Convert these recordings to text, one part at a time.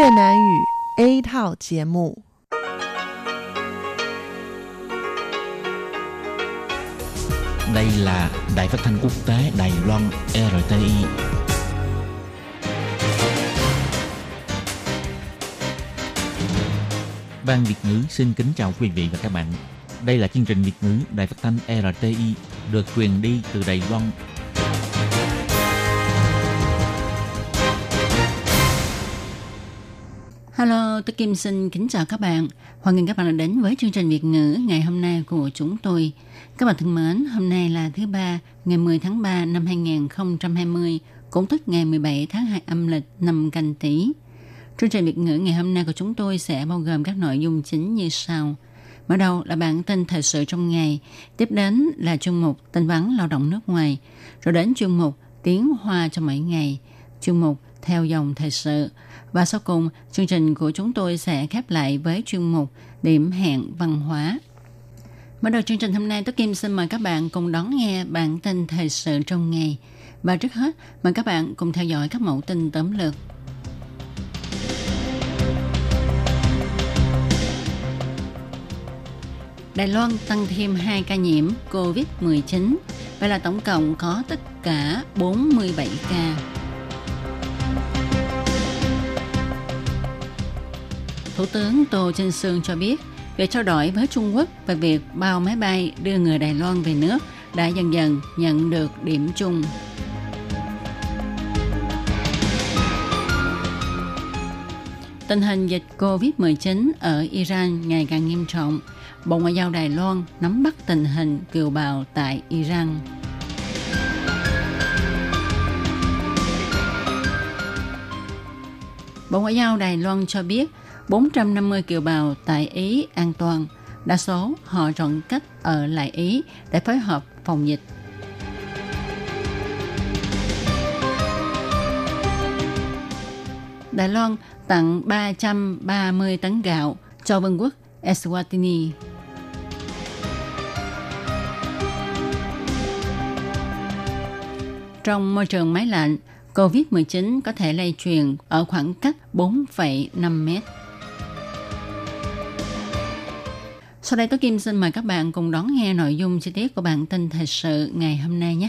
越南语 A 套节目。Đây là Đài Phát thanh Quốc tế Đài Loan RTI. Ban Việt ngữ xin kính chào quý vị và các bạn. Đây là chương trình Việt ngữ Đài Phát thanh RTI được truyền đi từ Đài Loan. Hello, tôi Kim xin kính chào các bạn. Hoan nghênh các bạn đã đến với chương trình Việt ngữ ngày hôm nay của chúng tôi. Các bạn thân mến, hôm nay là thứ ba, ngày 10 tháng 3 năm 2020, cũng tức ngày 17 tháng 2 âm lịch năm Canh Tý. Chương trình Việt ngữ ngày hôm nay của chúng tôi sẽ bao gồm các nội dung chính như sau. Mở đầu là bản tin thời sự trong ngày, tiếp đến là chuyên mục tin vắn lao động nước ngoài, rồi đến chuyên mục tiếng Hoa cho mỗi ngày, chuyên mục theo dòng thời sự. Và sau cùng, chương trình của chúng tôi sẽ khép lại với chuyên mục Điểm hẹn văn hóa. Mở đầu chương trình hôm nay, Tú Kim xin mời các bạn cùng đón nghe bản tin thời sự trong ngày. Và trước hết, mời các bạn cùng theo dõi các mẫu tin tóm lược. Đài Loan tăng thêm 2 ca nhiễm COVID-19, vậy là tổng cộng có tất cả 47 ca. Thủ tướng Tô Trinh Sương cho biết, việc trao đổi với Trung Quốc về việc bao máy bay đưa người Đài Loan về nước đã dần dần nhận được điểm chung. Tình hình dịch COVID-19 ở Iran ngày càng nghiêm trọng. Bộ Ngoại giao Đài Loan nắm bắt tình hình kiều bào tại Iran. Bộ Ngoại giao Đài Loan cho biết 450 kiều bào tại Ý an toàn, đa số họ chọn cách ở lại Ý để phối hợp phòng dịch. Đài Loan tặng 330 tấn gạo cho Vương quốc Eswatini. Trong môi trường máy lạnh, COVID-19 có thể lây truyền ở khoảng cách 4,5 mét. Sau đây, Tố Kim xin mời các bạn cùng đón nghe nội dung chi tiết của bản tin thời sự ngày hôm nay nhé.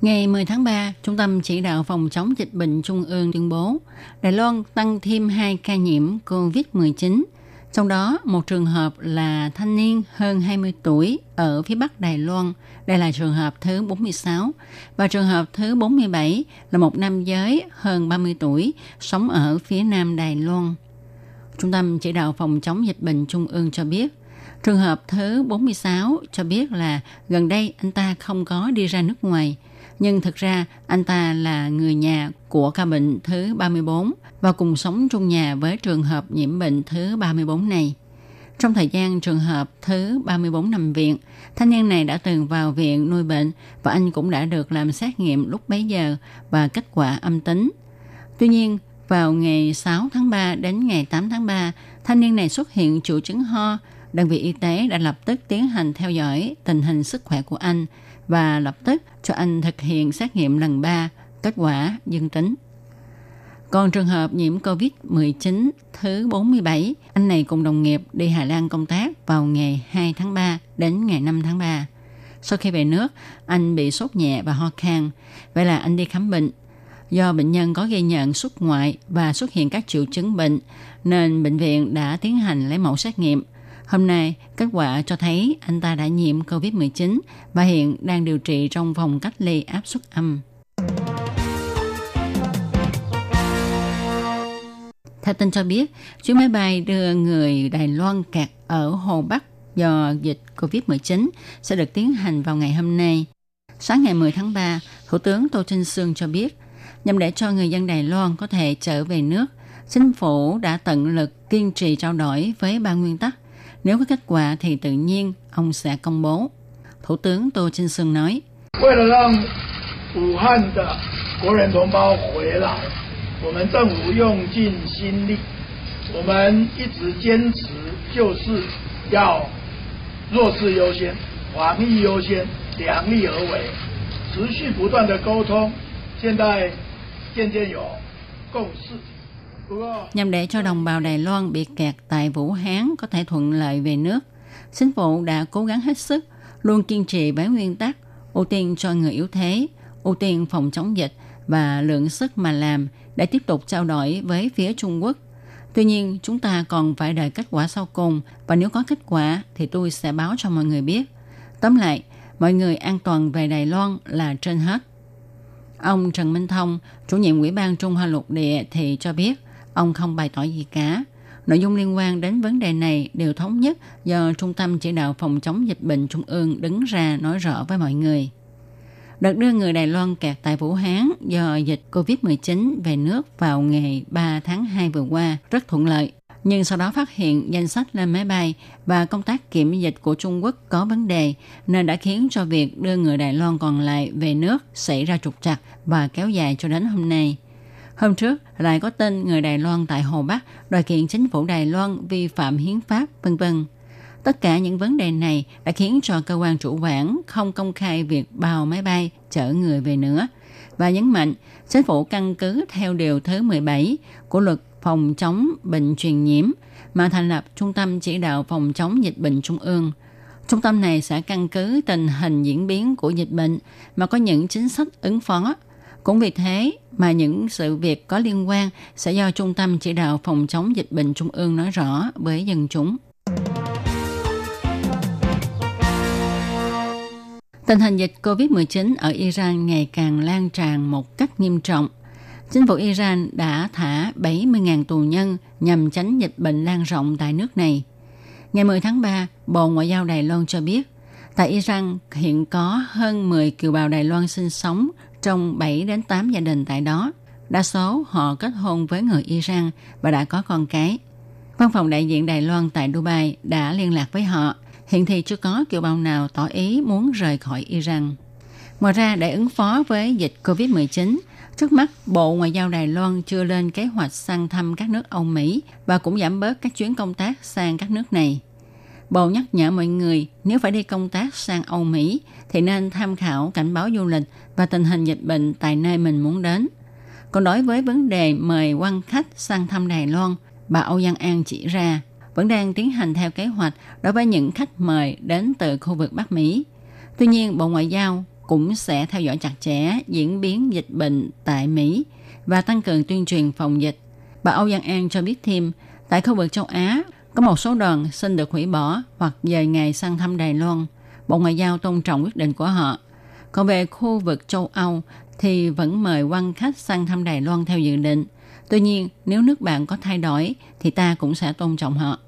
Ngày 10 tháng 3, Trung tâm Chỉ đạo Phòng chống dịch bệnh Trung ương tuyên bố Đài Loan tăng thêm 2 ca nhiễm COVID-19, trong đó một trường hợp là thanh niên hơn 20 tuổi ở phía Bắc Đài Loan, đây là trường hợp thứ 46, và trường hợp thứ 47 là một nam giới hơn 30 tuổi sống ở phía Nam Đài Loan. Trung tâm Chỉ đạo Phòng chống dịch bệnh Trung ương cho biết, trường hợp thứ 46 cho biết là gần đây anh ta không có đi ra nước ngoài, nhưng thực ra anh ta là người nhà của ca bệnh thứ 34 và cùng sống chung nhà với trường hợp nhiễm bệnh thứ 34 này. Trong thời gian trường hợp thứ 34 nằm viện, thanh niên này đã từng vào viện nuôi bệnh và anh cũng đã được làm xét nghiệm lúc bấy giờ và kết quả âm tính. Tuy nhiên, vào ngày 6 tháng 3 đến ngày 8 tháng 3, thanh niên này xuất hiện triệu chứng ho. Đơn vị y tế đã lập tức tiến hành theo dõi tình hình sức khỏe của anh và lập tức cho anh thực hiện xét nghiệm lần 3, kết quả dương tính. Còn trường hợp nhiễm COVID-19 thứ 47, anh này cùng đồng nghiệp đi Hà Lan công tác vào ngày 2 tháng 3 đến ngày 5 tháng 3. Sau khi về nước, anh bị sốt nhẹ và ho khan, vậy là anh đi khám bệnh. Do bệnh nhân có ghi nhận xuất ngoại và xuất hiện các triệu chứng bệnh, nên bệnh viện đã tiến hành lấy mẫu xét nghiệm. Hôm nay, kết quả cho thấy anh ta đã nhiễm COVID-19 và hiện đang điều trị trong phòng cách ly áp suất âm. Theo tin cho biết, chuyến máy bay đưa người Đài Loan kẹt ở Hồ Bắc do dịch COVID-19 sẽ được tiến hành vào ngày hôm nay. Sáng ngày 10 tháng 3, Thủ tướng Tô Trinh Sương cho biết, nhằm để cho người dân Đài Loan có thể trở về nước, chính phủ đã tận lực kiên trì trao đổi với 3 nguyên tắc. Nếu có kết quả thì tự nhiên ông sẽ công bố. Thủ tướng Tô Trinh Sương nói, nhằm để cho đồng bào Đài Loan bị kẹt tại Vũ Hán có thể thuận lợi về nước. Chính phủ đã cố gắng hết sức, luôn kiên trì với nguyên tắc ưu tiên cho người yếu thế, ưu tiên phòng chống dịch và lượng sức mà làm để tiếp tục trao đổi với phía Trung Quốc. Tuy nhiên, chúng ta còn phải đợi kết quả sau cùng, và nếu có kết quả thì tôi sẽ báo cho mọi người biết. Tóm lại, mọi người an toàn về Đài Loan là trên hết. Ông Trần Minh Thông, chủ nhiệm Ủy ban Trung Hoa Lục Địa thì cho biết ông không bày tỏ gì cả. Nội dung liên quan đến vấn đề này đều thống nhất do Trung tâm Chỉ đạo Phòng chống dịch bệnh Trung ương đứng ra nói rõ với mọi người. Đợt đưa người Đài Loan kẹt tại Vũ Hán do dịch COVID-19 về nước vào ngày 3 tháng 2 vừa qua rất thuận lợi, nhưng sau đó phát hiện danh sách lên máy bay và công tác kiểm dịch của Trung Quốc có vấn đề nên đã khiến cho việc đưa người Đài Loan còn lại về nước xảy ra trục trặc và kéo dài cho đến hôm nay. Hôm trước lại có tên người Đài Loan tại Hồ Bắc đòi kiện chính phủ Đài Loan vi phạm hiến pháp, v.v. Tất cả những vấn đề này đã khiến cho cơ quan chủ quản không công khai việc bao máy bay chở người về nữa, và nhấn mạnh chính phủ căn cứ theo điều thứ 17 của luật phòng chống bệnh truyền nhiễm mà thành lập Trung tâm Chỉ đạo Phòng chống dịch bệnh Trung ương. Trung tâm này sẽ căn cứ tình hình diễn biến của dịch bệnh mà có những chính sách ứng phó. Cũng vì thế mà những sự việc có liên quan sẽ do Trung tâm Chỉ đạo Phòng chống dịch bệnh Trung ương nói rõ với dân chúng. Tình hình dịch COVID-19 ở Iran ngày càng lan tràn một cách nghiêm trọng. Chính phủ Iran đã thả 70.000 tù nhân nhằm tránh dịch bệnh lan rộng tại nước này. Ngày 10 tháng 3, Bộ Ngoại giao Đài Loan cho biết, tại Iran hiện có hơn 10 kiều bào Đài Loan sinh sống trong 7 đến 8 gia đình tại đó. Đa số họ kết hôn với người Iran và đã có con cái. Văn phòng đại diện Đài Loan tại Dubai đã liên lạc với họ. Hiện thì chưa có kiều bào nào tỏ ý muốn rời khỏi Iran. Ngoài ra, để ứng phó với dịch COVID-19, trước mắt, Bộ Ngoại giao Đài Loan chưa lên kế hoạch sang thăm các nước Âu Mỹ và cũng giảm bớt các chuyến công tác sang các nước này. Bộ nhắc nhở mọi người nếu phải đi công tác sang Âu Mỹ thì nên tham khảo cảnh báo du lịch và tình hình dịch bệnh tại nơi mình muốn đến. Còn đối với vấn đề mời quan khách sang thăm Đài Loan, bà Âu Giang An chỉ ra vẫn đang tiến hành theo kế hoạch đối với những khách mời đến từ khu vực Bắc Mỹ. Tuy nhiên, Bộ Ngoại giao cũng sẽ theo dõi chặt chẽ diễn biến dịch bệnh tại Mỹ và tăng cường tuyên truyền phòng dịch. Bà Âu Giang An cho biết thêm, tại khu vực châu Á, có một số đoàn xin được hủy bỏ hoặc dời ngày sang thăm Đài Loan. Bộ Ngoại giao tôn trọng quyết định của họ. Còn về khu vực châu Âu thì vẫn mời quan khách sang thăm Đài Loan theo dự định. Tuy nhiên, nếu nước bạn có thay đổi thì ta cũng sẽ tôn trọng họ.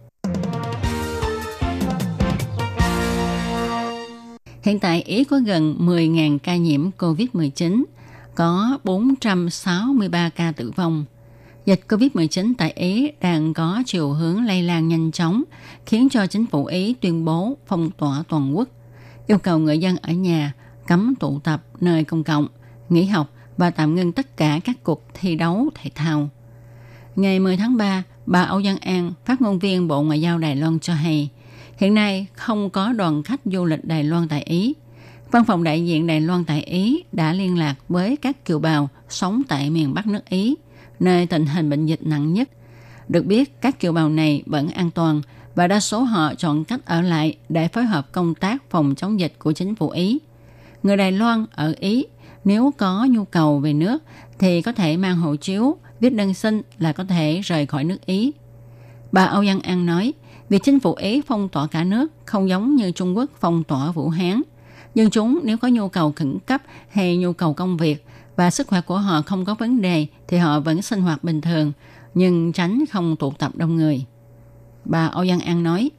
Hiện tại, Ý có gần 10.000 ca nhiễm COVID-19, có 463 ca tử vong. Dịch COVID-19 tại Ý đang có chiều hướng lây lan nhanh chóng, khiến cho chính phủ Ý tuyên bố phong tỏa toàn quốc, yêu cầu người dân ở nhà, cấm tụ tập nơi công cộng, nghỉ học và tạm ngưng tất cả các cuộc thi đấu thể thao. Ngày 10 tháng 3, bà Âu Giang An, phát ngôn viên Bộ Ngoại giao Đài Loan cho hay, hiện nay không có đoàn khách du lịch Đài Loan tại Ý. Văn phòng đại diện Đài Loan tại Ý đã liên lạc với các kiều bào sống tại miền Bắc nước Ý, nơi tình hình bệnh dịch nặng nhất. Được biết, các kiều bào này vẫn an toàn và đa số họ chọn cách ở lại để phối hợp công tác phòng chống dịch của chính phủ Ý. Người Đài Loan ở Ý nếu có nhu cầu về nước thì có thể mang hộ chiếu, viết đơn xin là có thể rời khỏi nước Ý. Bà Âu Giang An nói, việc chính phủ Ý phong tỏa cả nước không giống như Trung Quốc phong tỏa Vũ Hán. Dân chúng nếu có nhu cầu khẩn cấp hay nhu cầu công việc và sức khỏe của họ không có vấn đề thì họ vẫn sinh hoạt bình thường, nhưng tránh không tụ tập đông người. Bà Âu Giang An nói,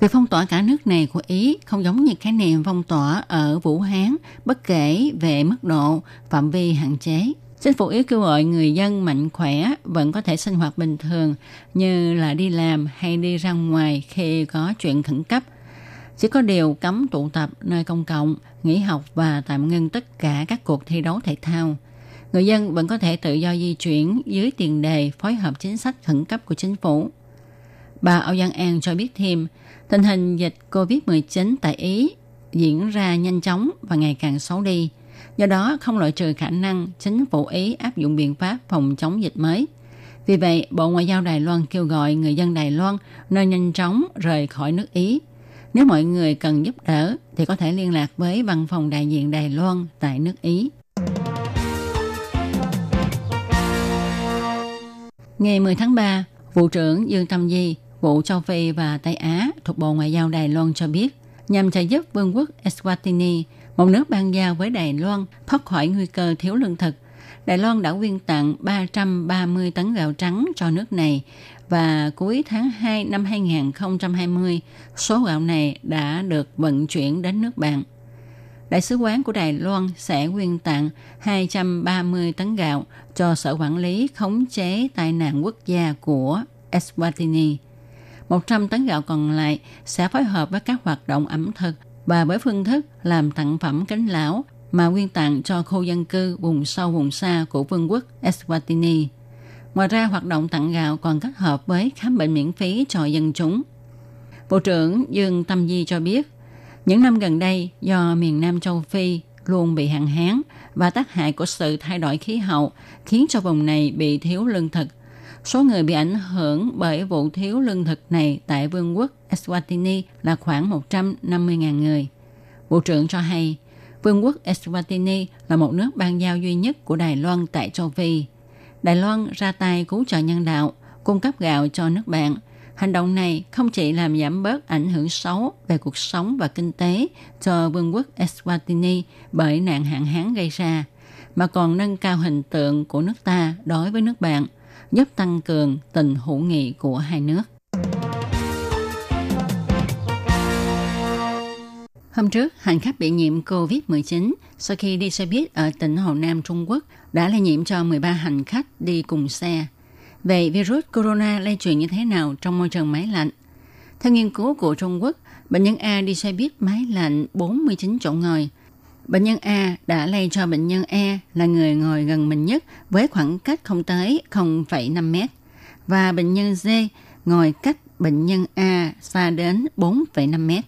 việc phong tỏa cả nước này của Ý không giống như khái niệm phong tỏa ở Vũ Hán, bất kể về mức độ, phạm vi hạn chế. Chính phủ ý kêu gọi người dân mạnh khỏe vẫn có thể sinh hoạt bình thường như là đi làm hay đi ra ngoài khi có chuyện khẩn cấp. Chỉ có điều cấm tụ tập nơi công cộng, nghỉ học và tạm ngưng tất cả các cuộc thi đấu thể thao. Người dân vẫn có thể tự do di chuyển dưới tiền đề phối hợp chính sách khẩn cấp của chính phủ. Bà Âu Giang An cho biết thêm, tình hình dịch COVID-19 tại Ý diễn ra nhanh chóng và ngày càng xấu đi. Do đó, không loại trừ khả năng chính phủ Ý áp dụng biện pháp phòng chống dịch mới. Vì vậy, Bộ Ngoại giao Đài Loan kêu gọi người dân Đài Loan nên nhanh chóng rời khỏi nước Ý. Nếu mọi người cần giúp đỡ, thì có thể liên lạc với văn phòng đại diện Đài Loan tại nước Ý. Ngày 10 tháng 3, Vụ trưởng Dương Tâm Di, Vụ Châu Phi và Tây Á thuộc Bộ Ngoại giao Đài Loan cho biết, nhằm trợ giúp Vương quốc Eswatini, một nước ban giao với Đài Loan, thoát khỏi nguy cơ thiếu lương thực, Đài Loan đã quyên tặng 330 tấn gạo trắng cho nước này và cuối tháng 2 năm 2020, số gạo này đã được vận chuyển đến nước bạn. Đại sứ quán của Đài Loan sẽ quyên tặng 230 tấn gạo cho Sở Quản lý Khống chế Tai nạn quốc gia của Eswatini. 100 tấn gạo còn lại sẽ phối hợp với các hoạt động ẩm thực và với phương thức làm tặng phẩm kính lão mà quyên tặng cho khu dân cư vùng sâu vùng xa của Vương quốc Eswatini. Ngoài ra, hoạt động tặng gạo còn kết hợp với khám bệnh miễn phí cho dân chúng. Bộ trưởng Dương Tâm Di cho biết, những năm gần đây, do miền Nam châu Phi luôn bị hạn hán và tác hại của sự thay đổi khí hậu khiến cho vùng này bị thiếu lương thực. Số người bị ảnh hưởng bởi vụ thiếu lương thực này tại Vương quốc Eswatini là khoảng 150.000 người. Bộ trưởng cho hay, Vương quốc Eswatini là một nước ban giao duy nhất của Đài Loan tại châu Phi. Đài Loan ra tay cứu trợ nhân đạo, cung cấp gạo cho nước bạn. Hành động này không chỉ làm giảm bớt ảnh hưởng xấu về cuộc sống và kinh tế cho Vương quốc Eswatini bởi nạn hạn hán gây ra, mà còn nâng cao hình tượng của nước ta đối với nước bạn, giúp tăng cường tình hữu nghị của hai nước. Hôm trước, hành khách bị nhiễm COVID-19 sau khi đi xe buýt ở tỉnh Hồ Nam Trung Quốc đã lây nhiễm cho 13 hành khách đi cùng xe. Về virus corona lây truyền như thế nào trong môi trường máy lạnh? Theo nghiên cứu của Trung Quốc, bệnh nhân A đi xe buýt máy lạnh 49 chỗ ngồi. Bệnh nhân A đã lây cho bệnh nhân E là người ngồi gần mình nhất với khoảng cách không tới 0,5 mét. Và bệnh nhân D ngồi cách bệnh nhân A xa đến 4,5 mét.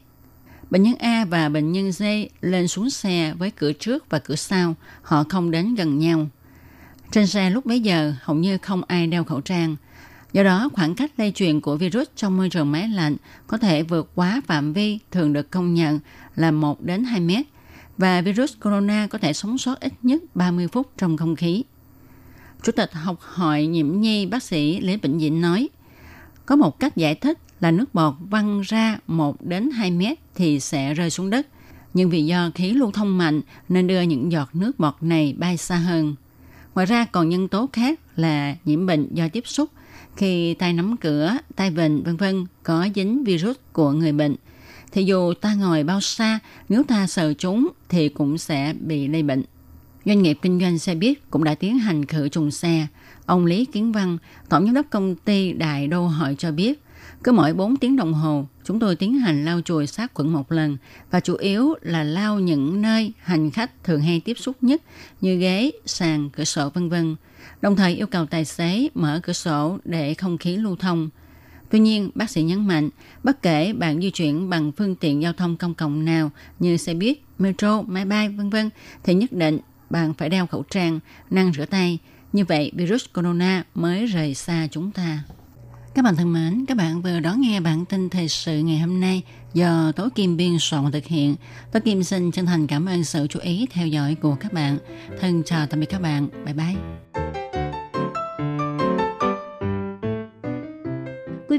Bệnh nhân A và bệnh nhân D lên xuống xe với cửa trước và cửa sau, họ không đến gần nhau. Trên xe lúc bấy giờ hầu như không ai đeo khẩu trang. Do đó, khoảng cách lây truyền của virus trong môi trường máy lạnh có thể vượt quá phạm vi thường được công nhận là 1 đến 2 mét. Và virus corona có thể sống sót ít nhất 30 phút trong không khí. Chủ tịch Học hội Nhiễm nhi bác sĩ Lý Bình Dĩnh nói, có một cách giải thích là nước bọt văng ra 1 đến 2 mét thì sẽ rơi xuống đất. Nhưng vì do khí lưu thông mạnh nên đưa những giọt nước bọt này bay xa hơn. Ngoài ra còn nhân tố khác là nhiễm bệnh do tiếp xúc khi tay nắm cửa, tay vịn v.v. có dính virus của người bệnh. Thì dù ta ngồi bao xa, nếu ta sờ chúng thì cũng sẽ bị lây bệnh. Doanh nghiệp kinh doanh xe buýt cũng đã tiến hành khử trùng xe. Ông Lý Kiến Văn, tổng giám đốc công ty Đại Đô Hội cho biết, cứ mỗi 4 tiếng đồng hồ, chúng tôi tiến hành lau chùi sát khuẩn một lần và chủ yếu là lau những nơi hành khách thường hay tiếp xúc nhất như ghế, sàn, cửa sổ v.v. Đồng thời yêu cầu tài xế mở cửa sổ để không khí lưu thông. Tuy nhiên, bác sĩ nhấn mạnh, bất kể bạn di chuyển bằng phương tiện giao thông công cộng nào như xe buýt, metro, máy bay, v.v. thì nhất định bạn phải đeo khẩu trang, năng rửa tay. Như vậy, virus corona mới rời xa chúng ta. Các bạn thân mến, các bạn vừa đón nghe bản tin thời sự ngày hôm nay do Tố Kim biên soạn thực hiện. Tố Kim xin chân thành cảm ơn sự chú ý theo dõi của các bạn. Thân chào tạm biệt các bạn. Bye bye. Quý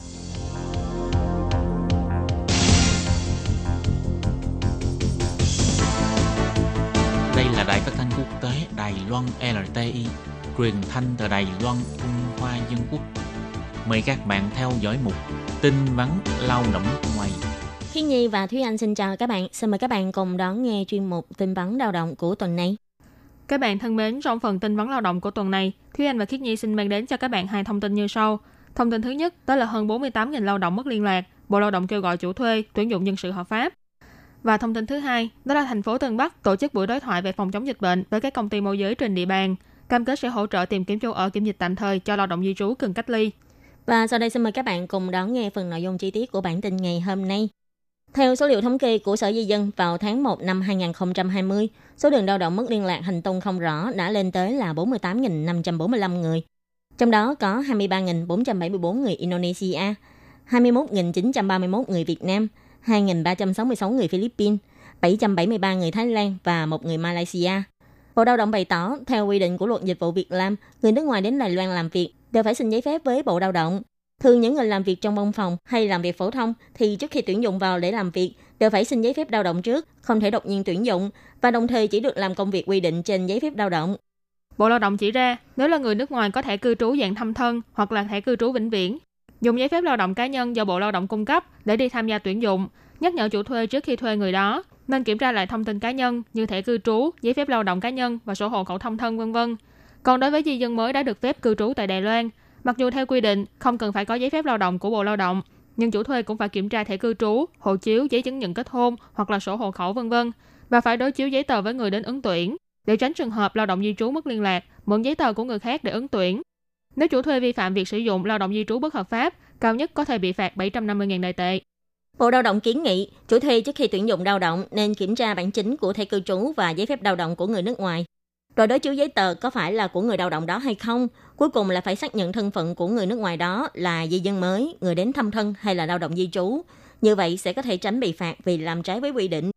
đài phát thanh quốc tế Đài Loan LTI, truyền thanh từ Đài Loan, Trung Hoa Dân Quốc. Mời các bạn theo dõi mục tin vắn lao động ngoài. Khi Nhi và Thúy Anh xin chào các bạn. Xin mời các bạn cùng đón nghe chuyên mục tin vắn lao động của tuần này. Các bạn thân mến, trong phần tin vấn lao động của tuần này, Thúy Anh và Khiết Nhi xin mang đến cho các bạn hai thông tin như sau. Thông tin thứ nhất, đó là hơn 48.000 lao động mất liên lạc, Bộ Lao động kêu gọi chủ thuê tuyển dụng nhân sự hợp pháp. Và thông tin thứ hai, đó là thành phố Tân Bắc tổ chức buổi đối thoại về phòng chống dịch bệnh với các công ty môi giới trên địa bàn, cam kết sẽ hỗ trợ tìm kiếm chỗ ở kiểm dịch tạm thời cho lao động di trú cần cách ly. Và sau đây xin mời các bạn cùng đón nghe phần nội dung chi tiết của bản tin ngày hôm nay. Theo số liệu thống kê của Sở Di dân vào tháng 1 năm 2020, số lượng lao động mất liên lạc hành tung không rõ đã lên tới là 48.545 người. Trong đó có 23.474 người Indonesia, 21.931 người Việt Nam, 2.366 người Philippines, 773 người Thái Lan và 1 người Malaysia. Bộ Lao động bày tỏ, theo quy định của Luật Dịch vụ Việc làm, người nước ngoài đến Đài Loan làm việc đều phải xin giấy phép với Bộ Lao động. Thường những người làm việc trong văn phòng hay làm việc phổ thông thì trước khi tuyển dụng vào để làm việc đều phải xin giấy phép lao động trước, không thể đột nhiên tuyển dụng và đồng thời chỉ được làm công việc quy định trên giấy phép lao động. Bộ Lao động chỉ ra, nếu là người nước ngoài có thẻ cư trú dạng thăm thân hoặc là thẻ cư trú vĩnh viễn, dùng giấy phép lao động cá nhân do Bộ Lao động cung cấp để đi tham gia tuyển dụng, nhắc nhở chủ thuê trước khi thuê người đó nên kiểm tra lại thông tin cá nhân như thẻ cư trú, giấy phép lao động cá nhân và sổ hộ khẩu thông thân v.v. Còn đối với di dân mới đã được phép cư trú tại Đài Loan, mặc dù theo quy định không cần phải có giấy phép lao động của Bộ Lao động, nhưng chủ thuê cũng phải kiểm tra thẻ cư trú, hộ chiếu, giấy chứng nhận kết hôn hoặc là sổ hộ khẩu v.v. và phải đối chiếu giấy tờ với người đến ứng tuyển để tránh trường hợp lao động di trú mất liên lạc, mượn giấy tờ của người khác để ứng tuyển. Nếu chủ thuê vi phạm việc sử dụng lao động di trú bất hợp pháp, cao nhất có thể bị phạt 750.000 Đài tệ. Bộ Lao động kiến nghị chủ thuê trước khi tuyển dụng lao động nên kiểm tra bản chính của thẻ cư trú và giấy phép lao động của người nước ngoài, rồi đối chiếu giấy tờ có phải là của người lao động đó hay không. Cuối cùng là phải xác nhận thân phận của người nước ngoài đó là di dân mới, người đến thăm thân hay là lao động di trú. Như vậy sẽ có thể tránh bị phạt vì làm trái với quy định.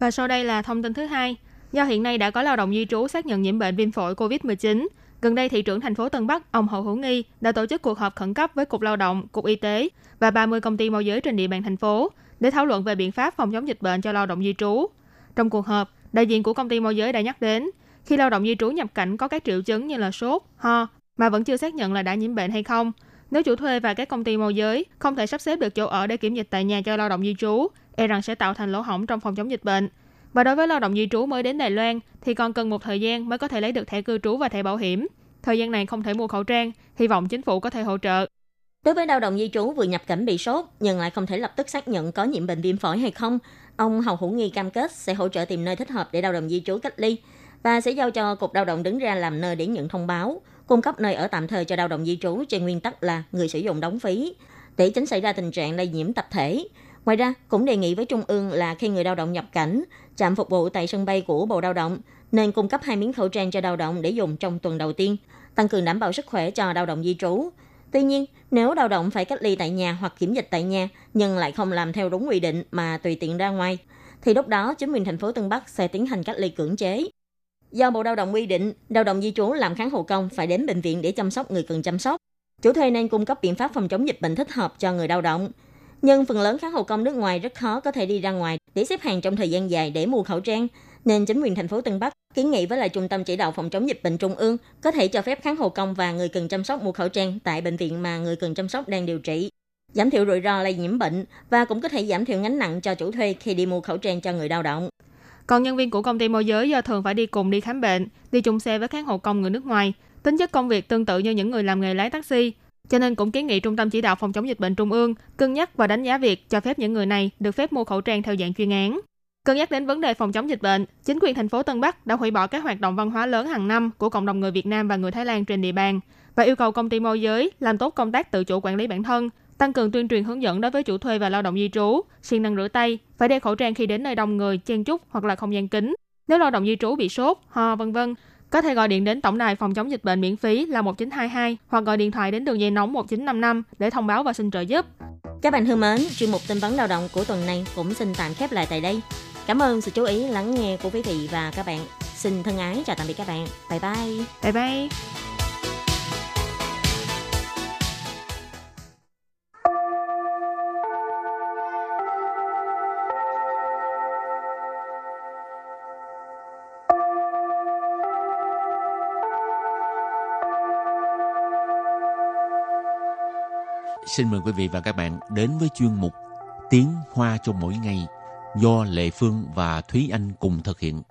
Và sau đây là thông tin thứ hai. Do hiện nay đã có lao động di trú xác nhận nhiễm bệnh viêm phổi COVID-19, gần đây thị trưởng thành phố Tân Bắc, ông Hậu Hữu Nghi đã tổ chức cuộc họp khẩn cấp với Cục Lao động, Cục Y tế và 30 công ty môi giới trên địa bàn thành phố để thảo luận về biện pháp phòng chống dịch bệnh cho lao động di trú. Trong cuộc họp, đại diện của công ty môi giới đã nhắc đến khi lao động di trú nhập cảnh có các triệu chứng như là sốt, ho mà vẫn chưa xác nhận là đã nhiễm bệnh hay không, nếu chủ thuê và các công ty môi giới không thể sắp xếp được chỗ ở để kiểm dịch tại nhà cho lao động di trú, e rằng sẽ tạo thành lỗ hổng trong phòng chống dịch bệnh. Và đối với lao động di trú mới đến Đài Loan thì còn cần một thời gian mới có thể lấy được thẻ cư trú và thẻ bảo hiểm. Thời gian này không thể mua khẩu trang, hy vọng chính phủ có thể hỗ trợ. Đối với lao động di trú vừa nhập cảnh bị sốt nhưng lại không thể lập tức xác nhận có nhiễm bệnh viêm phổi hay không, ông Hầu Hữu Nghi cam kết sẽ hỗ trợ tìm nơi thích hợp để lao động di trú cách ly và sẽ giao cho Cục Lao động đứng ra làm nơi để nhận thông báo, cung cấp nơi ở tạm thời cho lao động di trú trên nguyên tắc là người sử dụng đóng phí, để tránh xảy ra tình trạng lây nhiễm tập thể. Ngoài ra, cũng đề nghị với Trung ương là khi người lao động nhập cảnh, trạm phục vụ tại sân bay của Bộ Lao động nên cung cấp 2 miếng khẩu trang cho lao động để dùng trong tuần đầu tiên, tăng cường đảm bảo sức khỏe cho lao động di trú. Tuy nhiên, nếu lao động phải cách ly tại nhà hoặc kiểm dịch tại nhà nhưng lại không làm theo đúng quy định mà tùy tiện ra ngoài, thì lúc đó chính quyền thành phố Tân Bắc sẽ tiến hành cách ly cưỡng chế. Do Bộ Lao động quy định, lao động di trú làm kháng hộ công phải đến bệnh viện để chăm sóc người cần chăm sóc. Chủ thuê nên cung cấp biện pháp phòng chống dịch bệnh thích hợp cho người lao động. Nhưng phần lớn kháng hộ công nước ngoài rất khó có thể đi ra ngoài để xếp hàng trong thời gian dài để mua khẩu trang, nên chính quyền thành phố Tân Bắc kiến nghị với lại Trung tâm Chỉ đạo Phòng chống dịch bệnh Trung ương có thể cho phép kháng hộ công và người cần chăm sóc mua khẩu trang tại bệnh viện mà người cần chăm sóc đang điều trị, giảm thiểu rủi ro lây nhiễm bệnh và cũng có thể giảm thiểu gánh nặng cho chủ thuê khi đi mua khẩu trang cho người lao động. Còn nhân viên của công ty môi giới do thường phải đi cùng đi khám bệnh, đi chung xe với khán hộ công người nước ngoài, tính chất công việc tương tự như những người làm nghề lái taxi, cho nên cũng kiến nghị Trung tâm Chỉ đạo Phòng chống dịch bệnh Trung ương cân nhắc và đánh giá việc cho phép những người này được phép mua khẩu trang theo dạng chuyên án. Cân nhắc đến vấn đề phòng chống dịch bệnh, chính quyền thành phố Tân Bắc đã hủy bỏ các hoạt động văn hóa lớn hàng năm của cộng đồng người Việt Nam và người Thái Lan trên địa bàn và yêu cầu công ty môi giới làm tốt công tác tự chủ quản lý bản thân, tăng cường tuyên truyền hướng dẫn đối với chủ thuê và lao động di trú, siêng năng rửa tay, phải đeo khẩu trang khi đến nơi đông người, chen chúc hoặc là không gian kín. Nếu lao động di trú bị sốt, ho v.v., có thể gọi điện đến tổng đài phòng chống dịch bệnh miễn phí là 1922 hoặc gọi điện thoại đến đường dây nóng 1955 để thông báo và xin trợ giúp. Các bạn thân mến, chuyên mục tin vấn lao động của tuần này cũng xin tạm khép lại tại đây. Cảm ơn sự chú ý lắng nghe của quý vị và các bạn. Xin thân ái chào tạm biệt các bạn. Bye bye. Bye bye. Xin mời quý vị và các bạn đến với chuyên mục Tiếng Hoa cho mỗi ngày do Lệ Phương và Thúy Anh cùng thực hiện.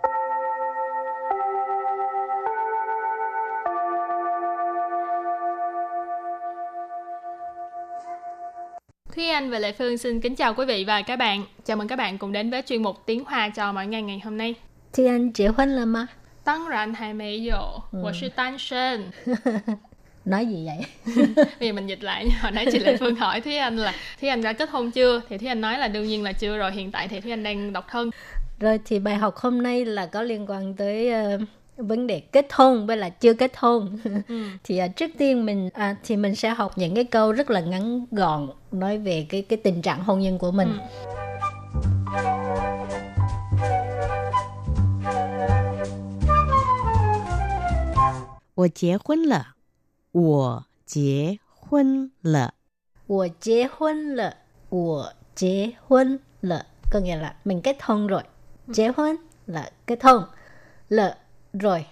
Thúy Anh và Lệ Phương xin kính chào quý vị và các bạn. Chào mừng các bạn cùng đến với chuyên mục Tiếng Hoa cho mỗi ngày ngày hôm nay. Thúy Anh kết hôn rồi mà? Đương nhiên hay mấy rồi. Tôi là đơn thân. Nói gì vậy? Vì mình dịch lại, hồi nãy chị Lệ Phương hỏi Thúy Anh là Thúy Anh đã kết hôn chưa? Thì Thúy Anh nói là đương nhiên là chưa rồi, hiện tại thì Thúy Anh đang độc thân. Rồi thì bài học hôm nay là có liên quan tới vấn đề kết hôn với là chưa kết hôn. Thì trước tiên mình sẽ học những cái câu rất là ngắn gọn nói về cái tình trạng hôn nhân của mình. Tôi kết hôn rồi. 我结婚了， có nghĩa là mình kết hôn rồi. Kết hôn là kết hôn, lợ rồi.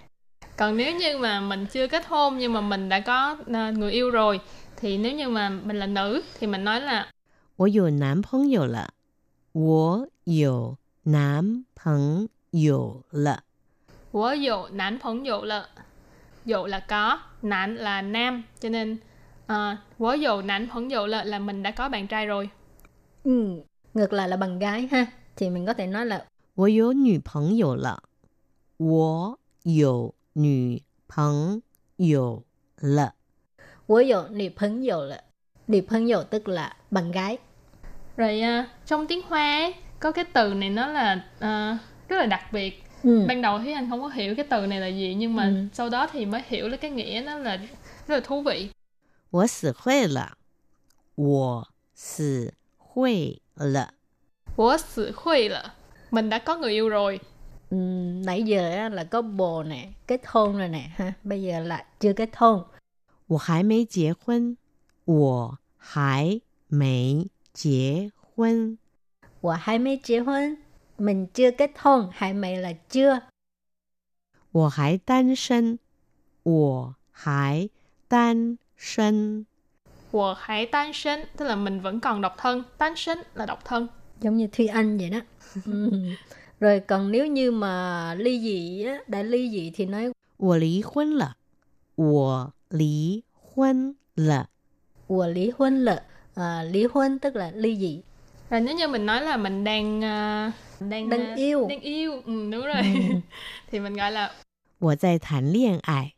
Còn nếu như mà mình chưa kết hôn nhưng mà mình đã có người yêu rồi, thì nếu như mà mình là nữ thì mình nói là 我有男朋友了。 Dụ là có, nản là nam, cho nên quá dụ nản phẫn dụ là mình đã có bạn trai rồi. Ngược lại là bằng gái ha, thì mình có thể nói là 我有女朋友了。 女朋友 tức là bạn gái. Rồi trong tiếng Hoa ấy, có cái từ này nó là rất là đặc biệt. Ban đầu thì anh không có hiểu cái từ này là gì, nhưng mà sau đó thì mới hiểu được cái nghĩa, nó là rất là thú vị. 我死会了。 Mình đã có người yêu rồi. Nãy giờ là có bồ nè, kết hôn rồi nè ha. Bây giờ là chưa kết hôn. 我还没结婚。 Mình chưa kết hôn, hãy mày là chưa. 我还单身， tức là mình vẫn còn độc thân. Tán sinh là độc thân. Giống như Thúy Anh vậy đó. Rồi còn nếu như mà ly dị á, đã ly dị thì nói 我离婚了。 Lý hôn tức là ly dị. Rồi nếu như mình nói là mình đang yêu, đúng rồi. Thì mình gọi là 我在谈恋爱。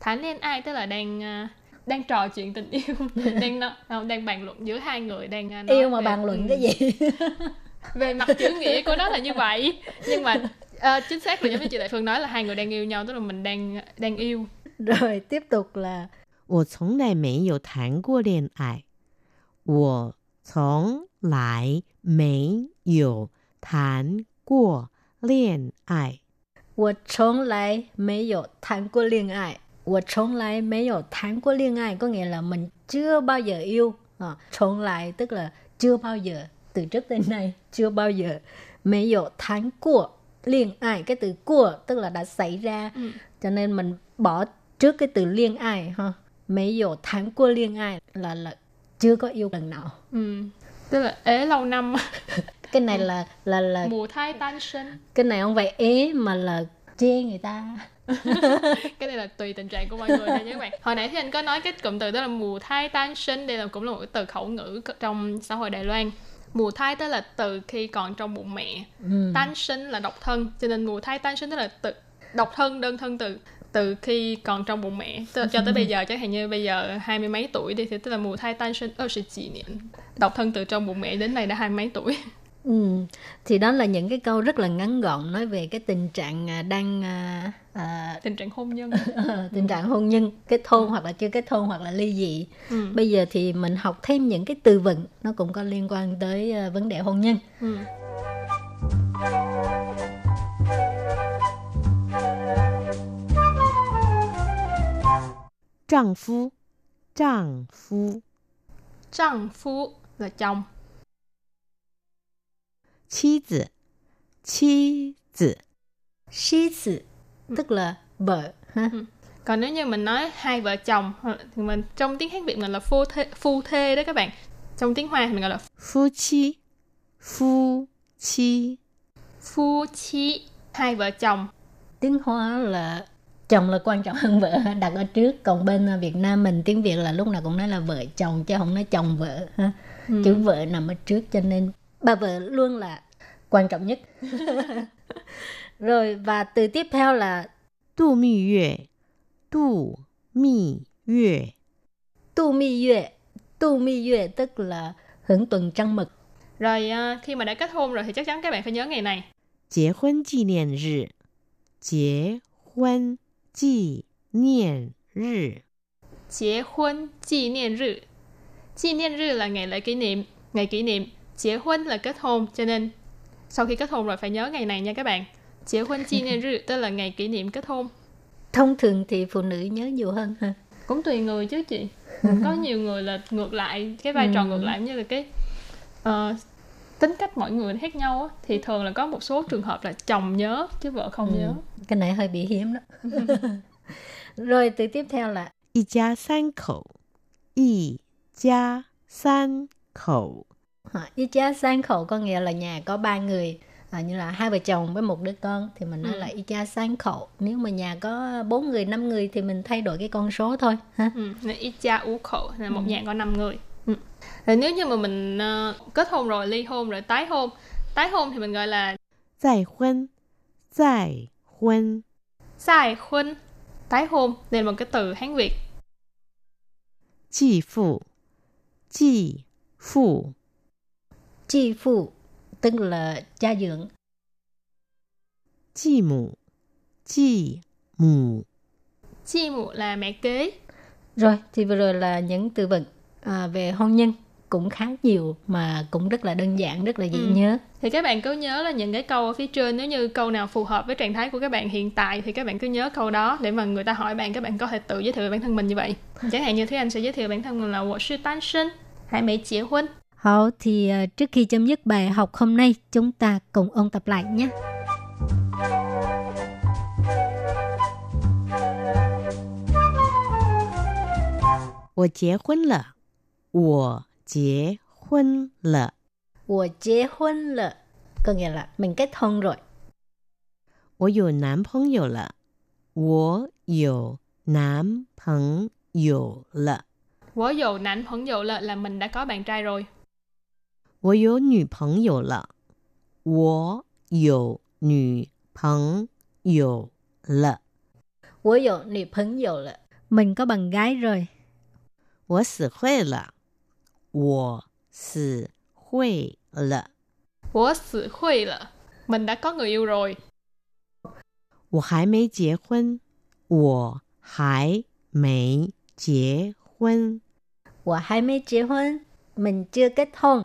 Thán liên ai tức là đang trò chuyện tình yêu, đang bàn luận giữa hai người đang nói yêu mà bàn luận cái gì. Về mặt chữ nghĩa của nó là như vậy, nhưng mà chính xác là giống như chị Đại Phương nói là hai người đang yêu nhau, tức là mình đang yêu. Rồi tiếp tục là 我从来没有谈过恋爱。 có nghĩa là mình chưa bao giờ yêu. 从来 tức là chưa bao giờ, từ trước đến nay, chưa bao giờ. 没有谈过恋爱, cái từ của tức là đã xảy ra, cho nên mình bỏ trước cái từ liên ai ha. Mấy dụ tháng của liên ai là chưa có yêu lần nào. Tức là ế lâu năm. Cái này là mùa thai tan sinh. Cái này không phải ế mà là chê người ta. Cái này là tùy tình trạng của mọi người nha các bạn. Hồi nãy thì anh có nói cái cụm từ đó là mùa thai tan sinh. Đây là cũng là một từ khẩu ngữ trong xã hội Đài Loan. Mùa thai tức là từ khi còn trong bụng mẹ. Tan sinh là độc thân, cho nên mùa thai tan sinh tức là từ độc thân, đơn thân từ khi còn trong bụng mẹ cho tới bây giờ. Chẳng hạn như bây giờ 20 mấy tuổi đi, thì tức là mùa thai tan sinh ở sự chỉ niệm độc thân từ trong bụng mẹ đến nay đã 20 mấy tuổi. Thì đó là những cái câu rất là ngắn gọn nói về cái tình trạng đang tình trạng hôn nhân. Tình trạng hôn nhân, kết hôn hoặc là chưa kết hôn hoặc là ly dị. Bây giờ thì mình học thêm những cái từ vựng nó cũng có liên quan tới vấn đề hôn nhân. Tràng phu, tràng phu. Tràng phu là chồng. Chí tử, chí tử. Chí tử tức là vợ. Còn nếu như mình nói hai vợ chồng thì mình trong tiếng Hán Việt mình là phu thê đó các bạn. Trong tiếng Hoa thì mình gọi là phu chi. Phu chi. Phu chi, hai vợ chồng. Tiếng Hoa là chồng là quan trọng hơn vợ, đặt ở trước. Còn bên Việt Nam mình tiếng Việt là lúc nào cũng nói là vợ chồng chứ không nói chồng vợ. Chữ vợ nằm ở trước cho nên bà vợ luôn là quan trọng nhất. Rồi và từ tiếp theo là tu mi yue. Tu mi yue. Tu mi yue. Tu mi yue tức là hưởng tuần trăng mật. Rồi khi mà đã kết hôn rồi thì chắc chắn các bạn phải nhớ ngày này. Kết hôn kỷ niệm rì. Kết hôn kỷ niệm rì. Kết hôn kỷ niệm rì. Kỷ niệm rì là ngày lễ kỷ niệm. Ngày kỷ niệm. Kết hôn là kết hôn, cho nên sau khi kết hôn rồi phải nhớ ngày này nha các bạn. Kết hôn kỷ niệm rì tức là ngày kỷ niệm kết hôn. Thông thường thì phụ nữ nhớ nhiều hơn ha. Cũng tùy người chứ chị. Có nhiều người là ngược lại, cái vai trò ngược lại như là cái tính cách mọi người khác nhau á, thì thường là có một số trường hợp là chồng nhớ chứ vợ không nhớ. Cái này hơi bị hiếm đó. Rồi từ tiếp theo là y gia san khẩu. Y gia san khẩu. Y gia san khẩu có nghĩa là nhà có ba người, như là hai vợ chồng với một đứa con thì mình nói là y gia san khẩu. Nếu mà nhà có 4 người, 5 người thì mình thay đổi cái con số thôi ha. Y gia u khẩu là một nhà có 5 người. Rồi nếu như mà mình kết hôn rồi, ly hôn rồi, tái hôn thì mình gọi là tái hôn. Tái hôn. Tái hôn. Tái hôn nên một cái từ Hán Việt. Chị phụ. Chị phụ. Chị phụ tức là cha dưỡng. Chị mụ. Chị mụ. Chị mụ là mẹ kế. Rồi thì vừa rồi là những từ vựng về hôn nhân cũng khá nhiều mà cũng rất là đơn giản, rất là dễ nhớ. Thì các bạn cứ nhớ là những cái câu ở phía trên, nếu như câu nào phù hợp với trạng thái của các bạn hiện tại thì các bạn cứ nhớ câu đó, để mà người ta hỏi bạn, các bạn có thể tự giới thiệu về bản thân mình như vậy. Chẳng hạn như Thúy Anh sẽ giới thiệu bản thân mình là Wo shi dan shen, hai mẹ chị huynh. Hảo, thì trước khi chấm dứt bài học hôm nay, chúng ta cùng ôn tập lại nhé. Tôi kết hôn rồi. 我结婚了. 我结婚了. Có nghĩa là mình kết hôn rồi. 我有男朋友了. 我有男朋友了. 我有男朋友了 là mình đã có bạn trai rồi. 我有女朋友了. 我有女朋友了. 我有女朋友了. Mình có bạn gái rồi. 我死会了. 我死会了. 我死会了. Mình đã có người yêu rồi. 我还没结婚. 我还没结婚. 我还没结婚. Mình chưa kết hôn.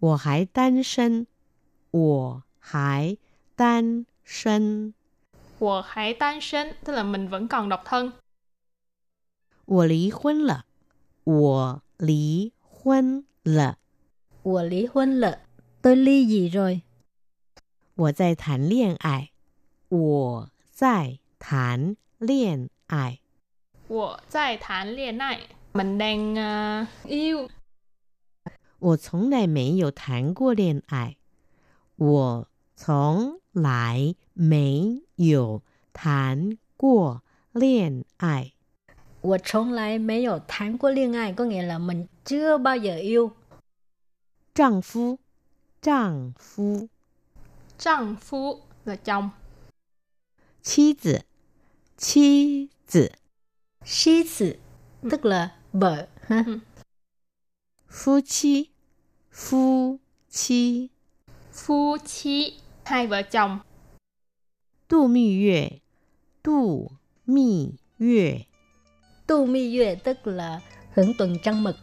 我还单身. 我还单身. 我还单身. Tức là mình vẫn còn độc thân. 我离婚了. 我离婚了. 我离婚了. Tôi ly dị rồi. 我在谈恋爱. 我在谈恋爱. 我在谈恋爱. Mình đang yêu. 我从来没有谈过恋爱. 我从来没有谈过恋爱. 我从来没有谈过恋爱 có nghĩa là mình chưa bao giờ yêu. 丈夫, 丈夫, 丈夫 là chồng. 妻子, 妻子, 妻子 tức là vợ. 夫妻, 夫妻, 夫妻 hai vợ chồng. 度蜜月,度蜜月. Tù mi yue tức là hưởng tuần trăng mật.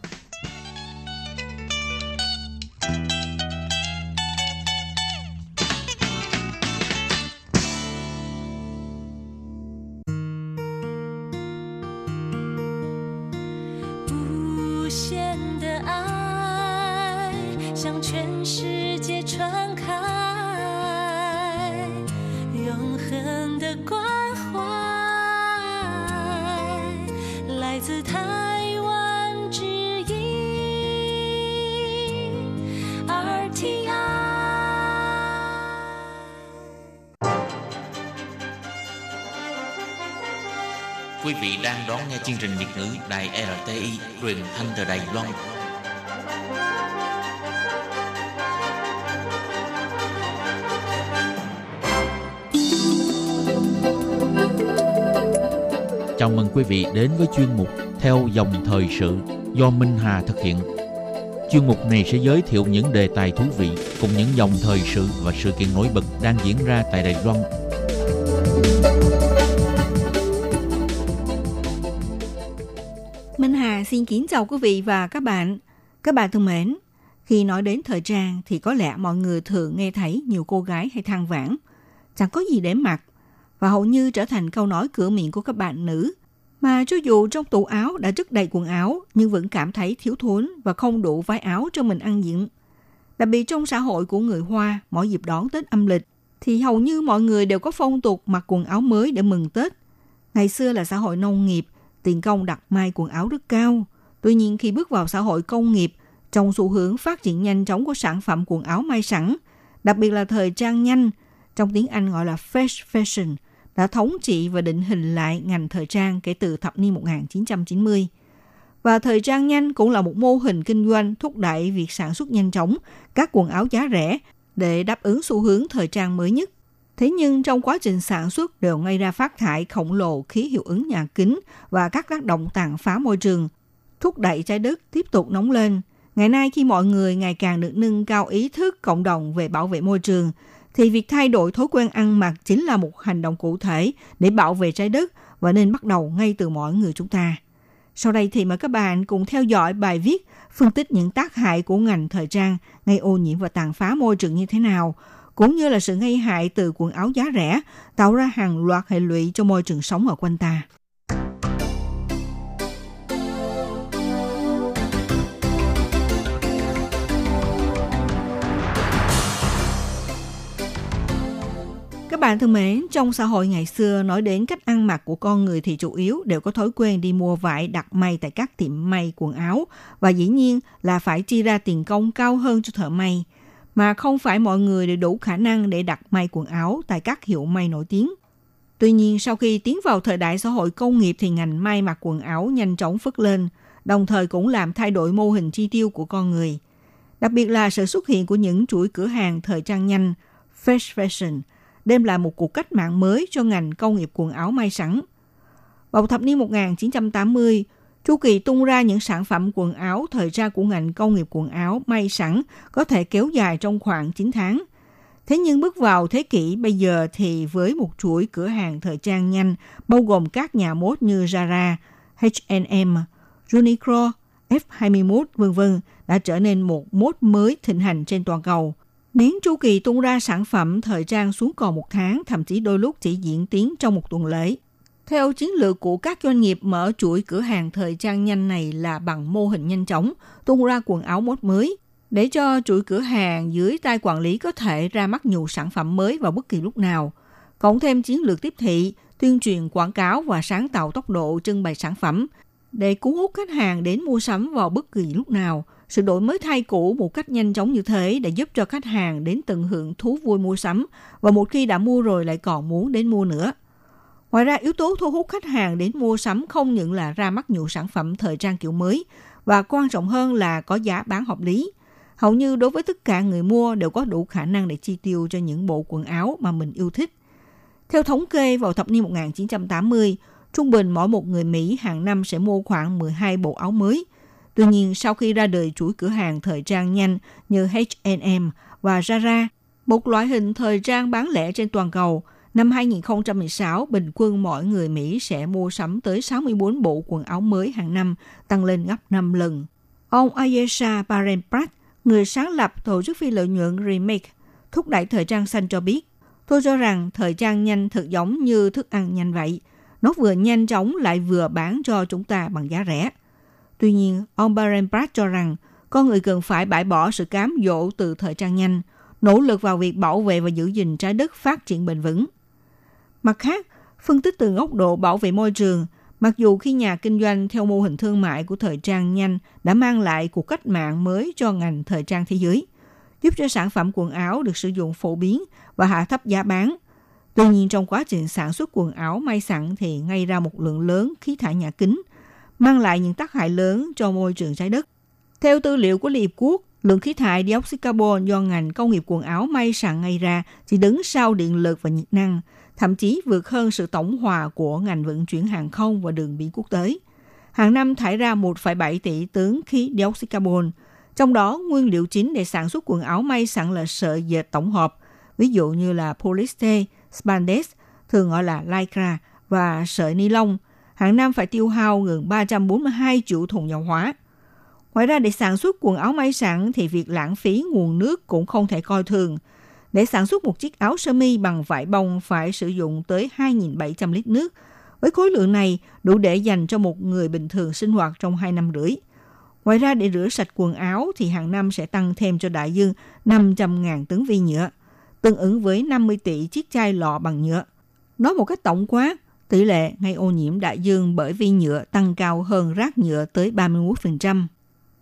Quý vị đang đón nghe chương trình Việt ngữ Đài RTI truyền thanh từ Đài Loan. Chào mừng quý vị đến với chuyên mục Theo dòng thời sự do Minh Hà thực hiện. Chuyên mục này sẽ giới thiệu những đề tài thú vị cùng những dòng thời sự và sự kiện nổi bật đang diễn ra tại Đài Loan. Minh Hà xin kính chào quý vị và các bạn. Các bạn thân mến, khi nói đến thời trang thì có lẽ mọi người thường nghe thấy nhiều cô gái hay than vãn chẳng có gì để mặc và hầu như trở thành câu nói cửa miệng của các bạn nữ, mà cho dù trong tủ áo đã chất đầy quần áo nhưng vẫn cảm thấy thiếu thốn và không đủ váy áo cho mình ăn diện. Đặc biệt trong xã hội của người Hoa, mỗi dịp đón Tết âm lịch thì hầu như mọi người đều có phong tục mặc quần áo mới để mừng Tết. Ngày xưa là xã hội nông nghiệp, tiền công đặt may quần áo rất cao. Tuy nhiên khi bước vào xã hội công nghiệp, trong xu hướng phát triển nhanh chóng của sản phẩm quần áo may sẵn, đặc biệt là thời trang nhanh, trong tiếng Anh gọi là fast fashion, đã thống trị và định hình lại ngành thời trang kể từ thập niên 1990. Và thời trang nhanh cũng là một mô hình kinh doanh thúc đẩy việc sản xuất nhanh chóng các quần áo giá rẻ để đáp ứng xu hướng thời trang mới nhất. Thế nhưng trong quá trình sản xuất đều gây ra phát thải khổng lồ khí hiệu ứng nhà kính và các tác động tàn phá môi trường, thúc đẩy trái đất tiếp tục nóng lên. Ngày nay khi mọi người ngày càng được nâng cao ý thức cộng đồng về bảo vệ môi trường, thì việc thay đổi thói quen ăn mặc chính là một hành động cụ thể để bảo vệ trái đất và nên bắt đầu ngay từ mỗi người chúng ta. Sau đây thì mời các bạn cùng theo dõi bài viết phân tích những tác hại của ngành thời trang gây ô nhiễm và tàn phá môi trường như thế nào, cũng như là sự gây hại từ quần áo giá rẻ tạo ra hàng loạt hệ lụy cho môi trường sống ở quanh ta. Các bạn thân mến, trong xã hội ngày xưa nói đến cách ăn mặc của con người thì chủ yếu đều có thói quen đi mua vải đặt may tại các tiệm may quần áo và dĩ nhiên là phải chi ra tiền công cao hơn cho thợ may. Mà không phải mọi người đều đủ khả năng để đặt may quần áo tại các hiệu may nổi tiếng. Tuy nhiên, sau khi tiến vào thời đại xã hội công nghiệp thì ngành may mặc quần áo nhanh chóng phất lên, đồng thời cũng làm thay đổi mô hình chi tiêu của con người. Đặc biệt là sự xuất hiện của những chuỗi cửa hàng thời trang nhanh, fast fashion, đem lại một cuộc cách mạng mới cho ngành công nghiệp quần áo may sẵn. Vào thập niên 1980, chu kỳ tung ra những sản phẩm quần áo thời trang của ngành công nghiệp quần áo may sẵn có thể kéo dài trong khoảng 9 tháng. Thế nhưng bước vào thế kỷ bây giờ thì với một chuỗi cửa hàng thời trang nhanh bao gồm các nhà mốt như Zara, H&M, Uniqlo, F21 v.v. đã trở nên một mốt mới thịnh hành trên toàn cầu. Nén chu kỳ tung ra sản phẩm thời trang xuống còn một tháng, thậm chí đôi lúc chỉ diễn tiến trong một tuần lễ. Theo chiến lược của các doanh nghiệp mở chuỗi cửa hàng thời trang nhanh này là bằng mô hình nhanh chóng, tung ra quần áo mốt mới, để cho chuỗi cửa hàng dưới tay quản lý có thể ra mắt nhiều sản phẩm mới vào bất kỳ lúc nào. Cộng thêm chiến lược tiếp thị, tuyên truyền quảng cáo và sáng tạo tốc độ trưng bày sản phẩm, để cuốn hút khách hàng đến mua sắm vào bất kỳ lúc nào. Sự đổi mới thay cũ một cách nhanh chóng như thế đã giúp cho khách hàng đến tận hưởng thú vui mua sắm và một khi đã mua rồi lại còn muốn đến mua nữa. Ngoài ra, yếu tố thu hút khách hàng đến mua sắm không những là ra mắt nhiều sản phẩm thời trang kiểu mới, và quan trọng hơn là có giá bán hợp lý. Hầu như đối với tất cả người mua đều có đủ khả năng để chi tiêu cho những bộ quần áo mà mình yêu thích. Theo thống kê, vào thập niên 1980, trung bình mỗi một người Mỹ hàng năm sẽ mua khoảng 12 bộ áo mới. Tuy nhiên, sau khi ra đời chuỗi cửa hàng thời trang nhanh như H&M và Zara, một loại hình thời trang bán lẻ trên toàn cầu, Năm 2016, bình quân mỗi người Mỹ sẽ mua sắm tới 64 bộ quần áo mới hàng năm, tăng lên gấp 5 lần. Ông Ayesha Parenprat, người sáng lập tổ chức phi lợi nhuận Remake, thúc đẩy thời trang xanh cho biết, tôi cho rằng thời trang nhanh thật giống như thức ăn nhanh vậy. Nó vừa nhanh chóng lại vừa bán cho chúng ta bằng giá rẻ. Tuy nhiên, ông Parenprat cho rằng con người cần phải bãi bỏ sự cám dỗ từ thời trang nhanh, nỗ lực vào việc bảo vệ và giữ gìn trái đất phát triển bền vững. Mặt khác, phân tích từ góc độ bảo vệ môi trường, mặc dù khi nhà kinh doanh theo mô hình thương mại của thời trang nhanh đã mang lại cuộc cách mạng mới cho ngành thời trang thế giới, giúp cho sản phẩm quần áo được sử dụng phổ biến và hạ thấp giá bán. Tuy nhiên, trong quá trình sản xuất quần áo may sẵn thì gây ra một lượng lớn khí thải nhà kính, mang lại những tác hại lớn cho môi trường trái đất. Theo tư liệu của Liên Hiệp Quốc, lượng khí thải dioxide carbon do ngành công nghiệp quần áo may sẵn gây ra chỉ đứng sau điện lực và nhiệt năng, thậm chí vượt hơn sự tổng hòa của ngành vận chuyển hàng không và đường biển quốc tế. Hàng năm thải ra 1,7 tỷ tấn khí dioxide carbon, trong đó nguyên liệu chính để sản xuất quần áo may sẵn là sợi dệt tổng hợp, ví dụ như là polyester, spandex, thường gọi là lycra, và sợi ni lông. Hàng năm phải tiêu hao gần 342 triệu thùng dầu hóa. Ngoài ra, để sản xuất quần áo may sẵn thì việc lãng phí nguồn nước cũng không thể coi thường. Để sản xuất một chiếc áo sơ mi bằng vải bông phải sử dụng tới 2.700 lít nước. Với khối lượng này, đủ để dành cho một người bình thường sinh hoạt trong 2 năm rưỡi. Ngoài ra, để rửa sạch quần áo thì hàng năm sẽ tăng thêm cho đại dương 500.000 tấn vi nhựa, tương ứng với 50 tỷ chiếc chai lọ bằng nhựa. Nói một cách tổng quát, tỷ lệ gây ô nhiễm đại dương bởi vi nhựa tăng cao hơn rác nhựa tới 31%.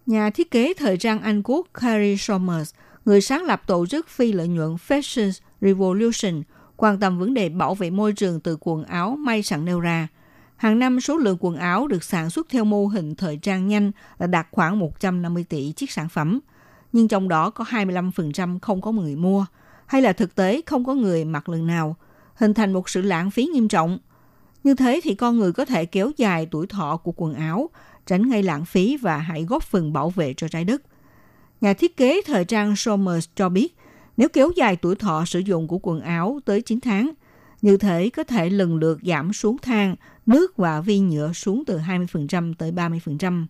Nhà thiết kế thời trang Anh Quốc Carrie Sommers, người sáng lập tổ chức phi lợi nhuận Fashion Revolution, quan tâm vấn đề bảo vệ môi trường từ quần áo may sẵn nêu ra. Hàng năm, số lượng quần áo được sản xuất theo mô hình thời trang nhanh là đạt khoảng 150 tỷ chiếc sản phẩm, nhưng trong đó có 25% không có người mua, hay là thực tế không có người mặc lần nào, hình thành một sự lãng phí nghiêm trọng. Như thế thì con người có thể kéo dài tuổi thọ của quần áo, tránh gây lãng phí và hãy góp phần bảo vệ cho trái đất. Nhà thiết kế thời trang Sommers cho biết, nếu kéo dài tuổi thọ sử dụng của quần áo tới 9 tháng, như thế có thể lần lượt giảm xuống than, nước và vi nhựa xuống từ 20% tới 30%.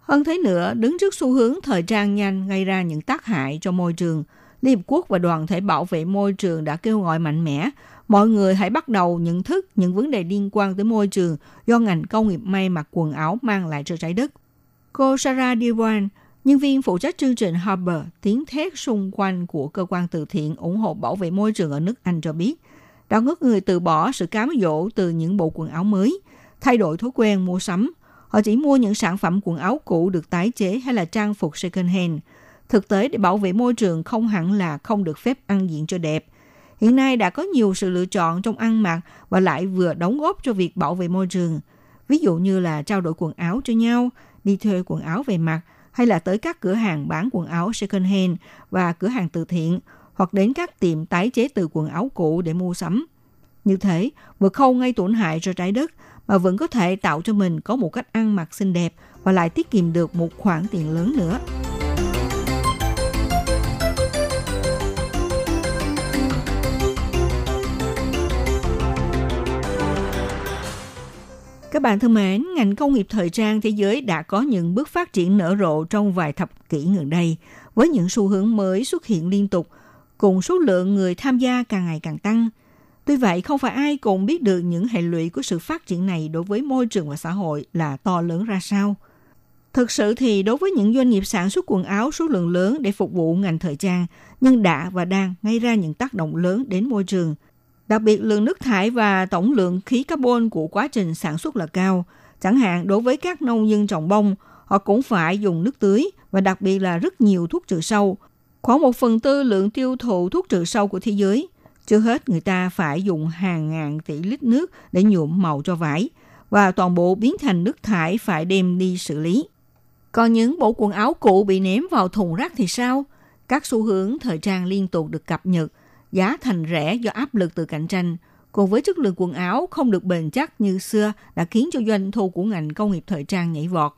Hơn thế nữa, đứng trước xu hướng thời trang nhanh gây ra những tác hại cho môi trường, Liên Hiệp Quốc và đoàn thể bảo vệ môi trường đã kêu gọi mạnh mẽ mọi người hãy bắt đầu nhận thức những vấn đề liên quan tới môi trường do ngành công nghiệp may mặc quần áo mang lại cho trái đất. Cô Sarah Dewan, nhân viên phụ trách chương trình Harper, tiếng thét xung quanh của cơ quan từ thiện ủng hộ bảo vệ môi trường ở nước Anh cho biết, đã ngất người từ bỏ sự cám dỗ từ những bộ quần áo mới, thay đổi thói quen mua sắm. Họ chỉ mua những sản phẩm quần áo cũ được tái chế hay là trang phục second hand. Thực tế, để bảo vệ môi trường không hẳn là không được phép ăn diện cho đẹp. Hiện nay đã có nhiều sự lựa chọn trong ăn mặc và lại vừa đóng góp cho việc bảo vệ môi trường. Ví dụ như là trao đổi quần áo cho nhau, đi thuê quần áo về mặc, hay là tới các cửa hàng bán quần áo second hand và cửa hàng từ thiện, hoặc đến các tiệm tái chế từ quần áo cũ để mua sắm. Như thế, vừa không gây tổn hại cho trái đất, mà vẫn có thể tạo cho mình có một cách ăn mặc xinh đẹp và lại tiết kiệm được một khoản tiền lớn nữa. Các bạn thân mến, ngành công nghiệp thời trang thế giới đã có những bước phát triển nở rộ trong vài thập kỷ gần đây, với những xu hướng mới xuất hiện liên tục, cùng số lượng người tham gia càng ngày càng tăng. Tuy vậy, không phải ai cũng biết được những hệ lụy của sự phát triển này đối với môi trường và xã hội là to lớn ra sao. Thực sự thì đối với những doanh nghiệp sản xuất quần áo số lượng lớn để phục vụ ngành thời trang, nhưng đã và đang gây ra những tác động lớn đến môi trường. Đặc biệt, lượng nước thải và tổng lượng khí carbon của quá trình sản xuất là cao. Chẳng hạn, đối với các nông dân trồng bông, họ cũng phải dùng nước tưới và đặc biệt là rất nhiều thuốc trừ sâu. Khoảng 1/4 lượng tiêu thụ thuốc trừ sâu của thế giới. Chưa hết, người ta phải dùng hàng ngàn tỷ lít nước để nhuộm màu cho vải. Và toàn bộ biến thành nước thải phải đem đi xử lý. Còn những bộ quần áo cũ bị ném vào thùng rác thì sao? Các xu hướng thời trang liên tục được cập nhật. Giá thành rẻ do áp lực từ cạnh tranh, cùng với chất lượng quần áo không được bền chắc như xưa đã khiến cho doanh thu của ngành công nghiệp thời trang nhảy vọt.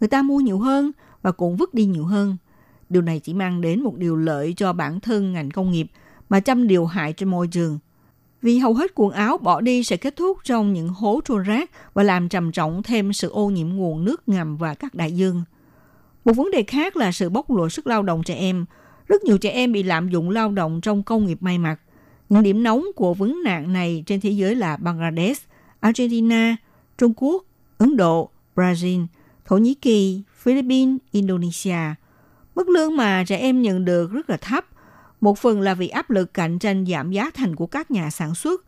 Người ta mua nhiều hơn và cũng vứt đi nhiều hơn. Điều này chỉ mang đến một điều lợi cho bản thân ngành công nghiệp mà trăm điều hại cho môi trường. vì hầu hết quần áo bỏ đi sẽ kết thúc trong những hố trôn rác và làm trầm trọng thêm sự ô nhiễm nguồn nước ngầm và các đại dương. Một vấn đề khác là sự bóc lột sức lao động trẻ em. Rất nhiều trẻ em bị lạm dụng lao động trong công nghiệp may mặc. Những điểm nóng của vấn nạn này trên thế giới là Bangladesh, Argentina, Trung Quốc, Ấn Độ, Brazil, Thổ Nhĩ Kỳ, Philippines, Indonesia. Mức lương mà trẻ em nhận được rất là thấp. Một phần là vì áp lực cạnh tranh giảm giá thành của các nhà sản xuất.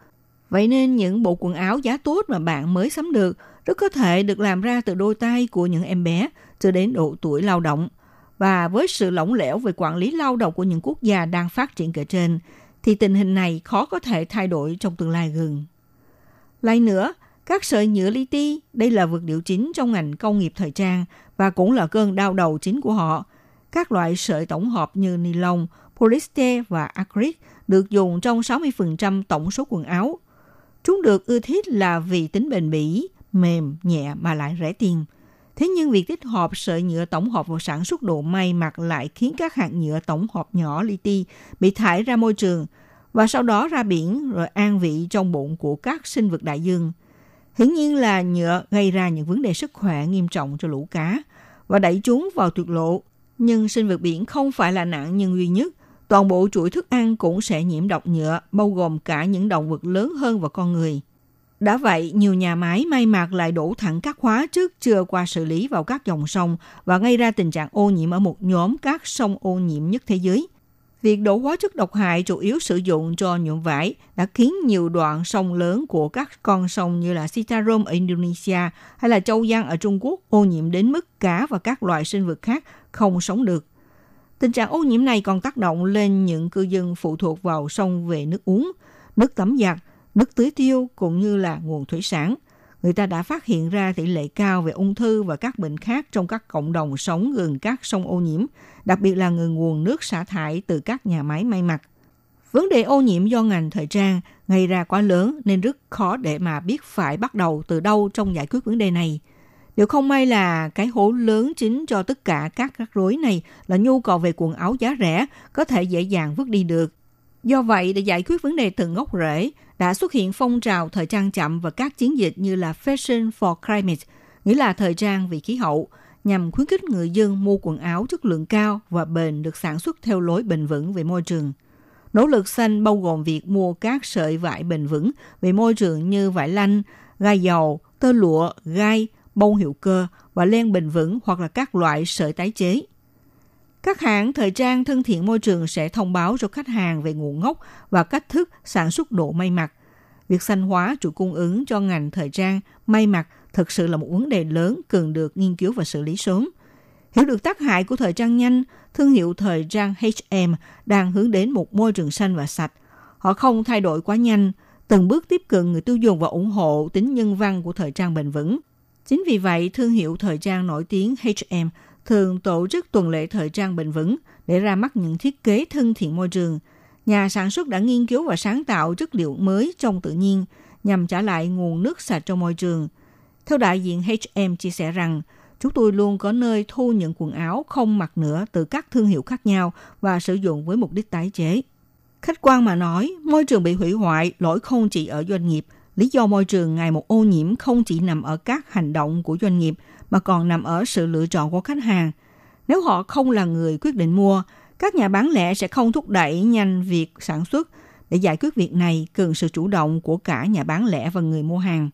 Vậy nên những bộ quần áo giá tốt mà bạn mới sắm được rất có thể được làm ra từ đôi tay của những em bé cho đến độ tuổi lao động. Và với sự lỏng lẻo về quản lý lao động của những quốc gia đang phát triển kể trên, thì tình hình này khó có thể thay đổi trong tương lai gần. Lại nữa, các sợi nhựa li ti, đây là vật liệu chính trong ngành công nghiệp thời trang và cũng là cơn đau đầu chính của họ. Các loại sợi tổng hợp như ni lông, polyester và acrylic được dùng trong 60% tổng số quần áo. Chúng được ưa thích là vì tính bền bỉ, mềm, nhẹ mà lại rẻ tiền. Thế nhưng việc tích hợp sợi nhựa tổng hợp vào sản xuất đồ may mặc lại khiến các hạt nhựa tổng hợp nhỏ li ti bị thải ra môi trường và sau đó ra biển rồi an vị trong bụng của các sinh vật đại dương. Hiển nhiên là nhựa gây ra những vấn đề sức khỏe nghiêm trọng cho lũ cá và đẩy chúng vào tuyệt lộ. Nhưng sinh vật biển không phải là nạn nhân duy nhất. Toàn bộ chuỗi thức ăn cũng sẽ nhiễm độc nhựa, bao gồm cả những động vật lớn hơn và con người. Đã vậy, nhiều nhà máy may mặc lại đổ thẳng các hóa chất chưa qua xử lý vào các dòng sông và gây ra tình trạng ô nhiễm ở một nhóm các sông ô nhiễm nhất thế giới. Việc đổ hóa chất độc hại chủ yếu sử dụng cho nhuộm vải đã khiến nhiều đoạn sông lớn của các con sông như là Citarum ở Indonesia hay là Châu Giang ở Trung Quốc ô nhiễm đến mức cá và các loài sinh vật khác không sống được. Tình trạng ô nhiễm này còn tác động lên những cư dân phụ thuộc vào sông về nước uống, nước tắm giặt, nước tưới tiêu cũng như là nguồn thủy sản. Người ta đã phát hiện ra tỷ lệ cao về ung thư và các bệnh khác trong các cộng đồng sống gần các sông ô nhiễm, đặc biệt là gần nguồn nước xả thải từ các nhà máy may mặc. Vấn đề ô nhiễm do ngành thời trang gây ra quá lớn nên rất khó để mà biết phải bắt đầu từ đâu trong giải quyết vấn đề này. Điều không may là cái hố lớn chính cho tất cả các rắc rối này là nhu cầu về quần áo giá rẻ có thể dễ dàng vứt đi được. Do vậy, để giải quyết vấn đề từ gốc rễ, đã xuất hiện phong trào thời trang chậm và các chiến dịch như là Fashion for Climate, nghĩa là thời trang vì khí hậu, nhằm khuyến khích người dân mua quần áo chất lượng cao và bền được sản xuất theo lối bền vững về môi trường. Nỗ lực xanh bao gồm việc mua các sợi vải bền vững về môi trường như vải lanh, gai dầu, tơ lụa, gai, bông hữu cơ và len bền vững hoặc là các loại sợi tái chế. Các hãng thời trang thân thiện môi trường sẽ thông báo cho khách hàng về nguồn gốc và cách thức sản xuất đồ may mặc. Việc xanh hóa chuỗi cung ứng cho ngành thời trang may mặc thực sự là một vấn đề lớn cần được nghiên cứu và xử lý sớm. Hiểu được tác hại của thời trang nhanh, thương hiệu thời trang H&M đang hướng đến một môi trường xanh và sạch. Họ không thay đổi quá nhanh, từng bước tiếp cận người tiêu dùng và ủng hộ tính nhân văn của thời trang bền vững. Chính vì vậy, thương hiệu thời trang nổi tiếng H&M thường tổ chức tuần lễ thời trang bền vững để ra mắt những thiết kế thân thiện môi trường. Nhà sản xuất đã nghiên cứu và sáng tạo chất liệu mới trong tự nhiên nhằm trả lại nguồn nước sạch cho môi trường. Theo đại diện H&M chia sẻ rằng, chúng tôi luôn có nơi thu những quần áo không mặc nữa từ các thương hiệu khác nhau và sử dụng với mục đích tái chế. Khách quan mà nói, môi trường bị hủy hoại, lỗi không chỉ ở doanh nghiệp. Lý do môi trường ngày một ô nhiễm không chỉ nằm ở các hành động của doanh nghiệp, mà còn nằm ở sự lựa chọn của khách hàng. Nếu họ không là người quyết định mua, các nhà bán lẻ sẽ không thúc đẩy nhanh việc sản xuất. Để giải quyết việc này, cần sự chủ động của cả nhà bán lẻ và người mua hàng.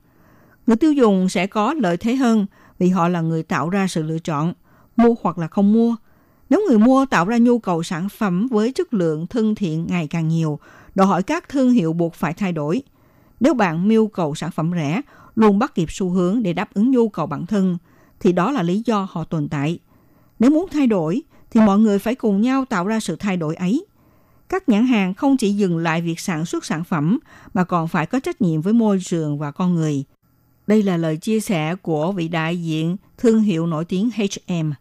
Người tiêu dùng sẽ có lợi thế hơn vì họ là người tạo ra sự lựa chọn, mua hoặc là không mua. Nếu người mua tạo ra nhu cầu sản phẩm với chất lượng thân thiện ngày càng nhiều, đòi hỏi các thương hiệu buộc phải thay đổi. Nếu bạn mưu cầu sản phẩm rẻ, luôn bắt kịp xu hướng để đáp ứng nhu cầu bản thân, thì đó là lý do họ tồn tại. Nếu muốn thay đổi, thì mọi người phải cùng nhau tạo ra sự thay đổi ấy. Các nhãn hàng không chỉ dừng lại việc sản xuất sản phẩm, mà còn phải có trách nhiệm với môi trường và con người. Đây là lời chia sẻ của vị đại diện thương hiệu nổi tiếng H&M.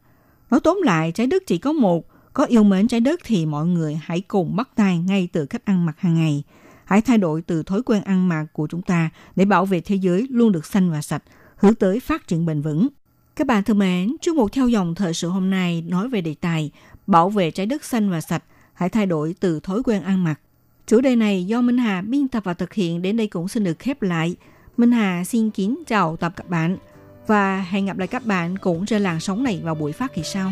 Nói tóm lại, trái đất chỉ có một. Có yêu mến trái đất thì mọi người hãy cùng bắt tay ngay từ cách ăn mặc hàng ngày. Hãy thay đổi từ thói quen ăn mặc của chúng ta để bảo vệ thế giới luôn được xanh và sạch, hướng tới phát triển bền vững. Các bạn thân mến, chuyên mục theo dòng thời sự hôm nay nói về đề tài bảo vệ trái đất xanh và sạch, hãy thay đổi từ thói quen ăn mặc. Chủ đề này do Minh Hà biên tập và thực hiện đến đây cũng xin được khép lại. Minh Hà xin kính chào tạm các bạn và hẹn gặp lại các bạn cũng trên làn sóng này vào buổi phát kỳ sau.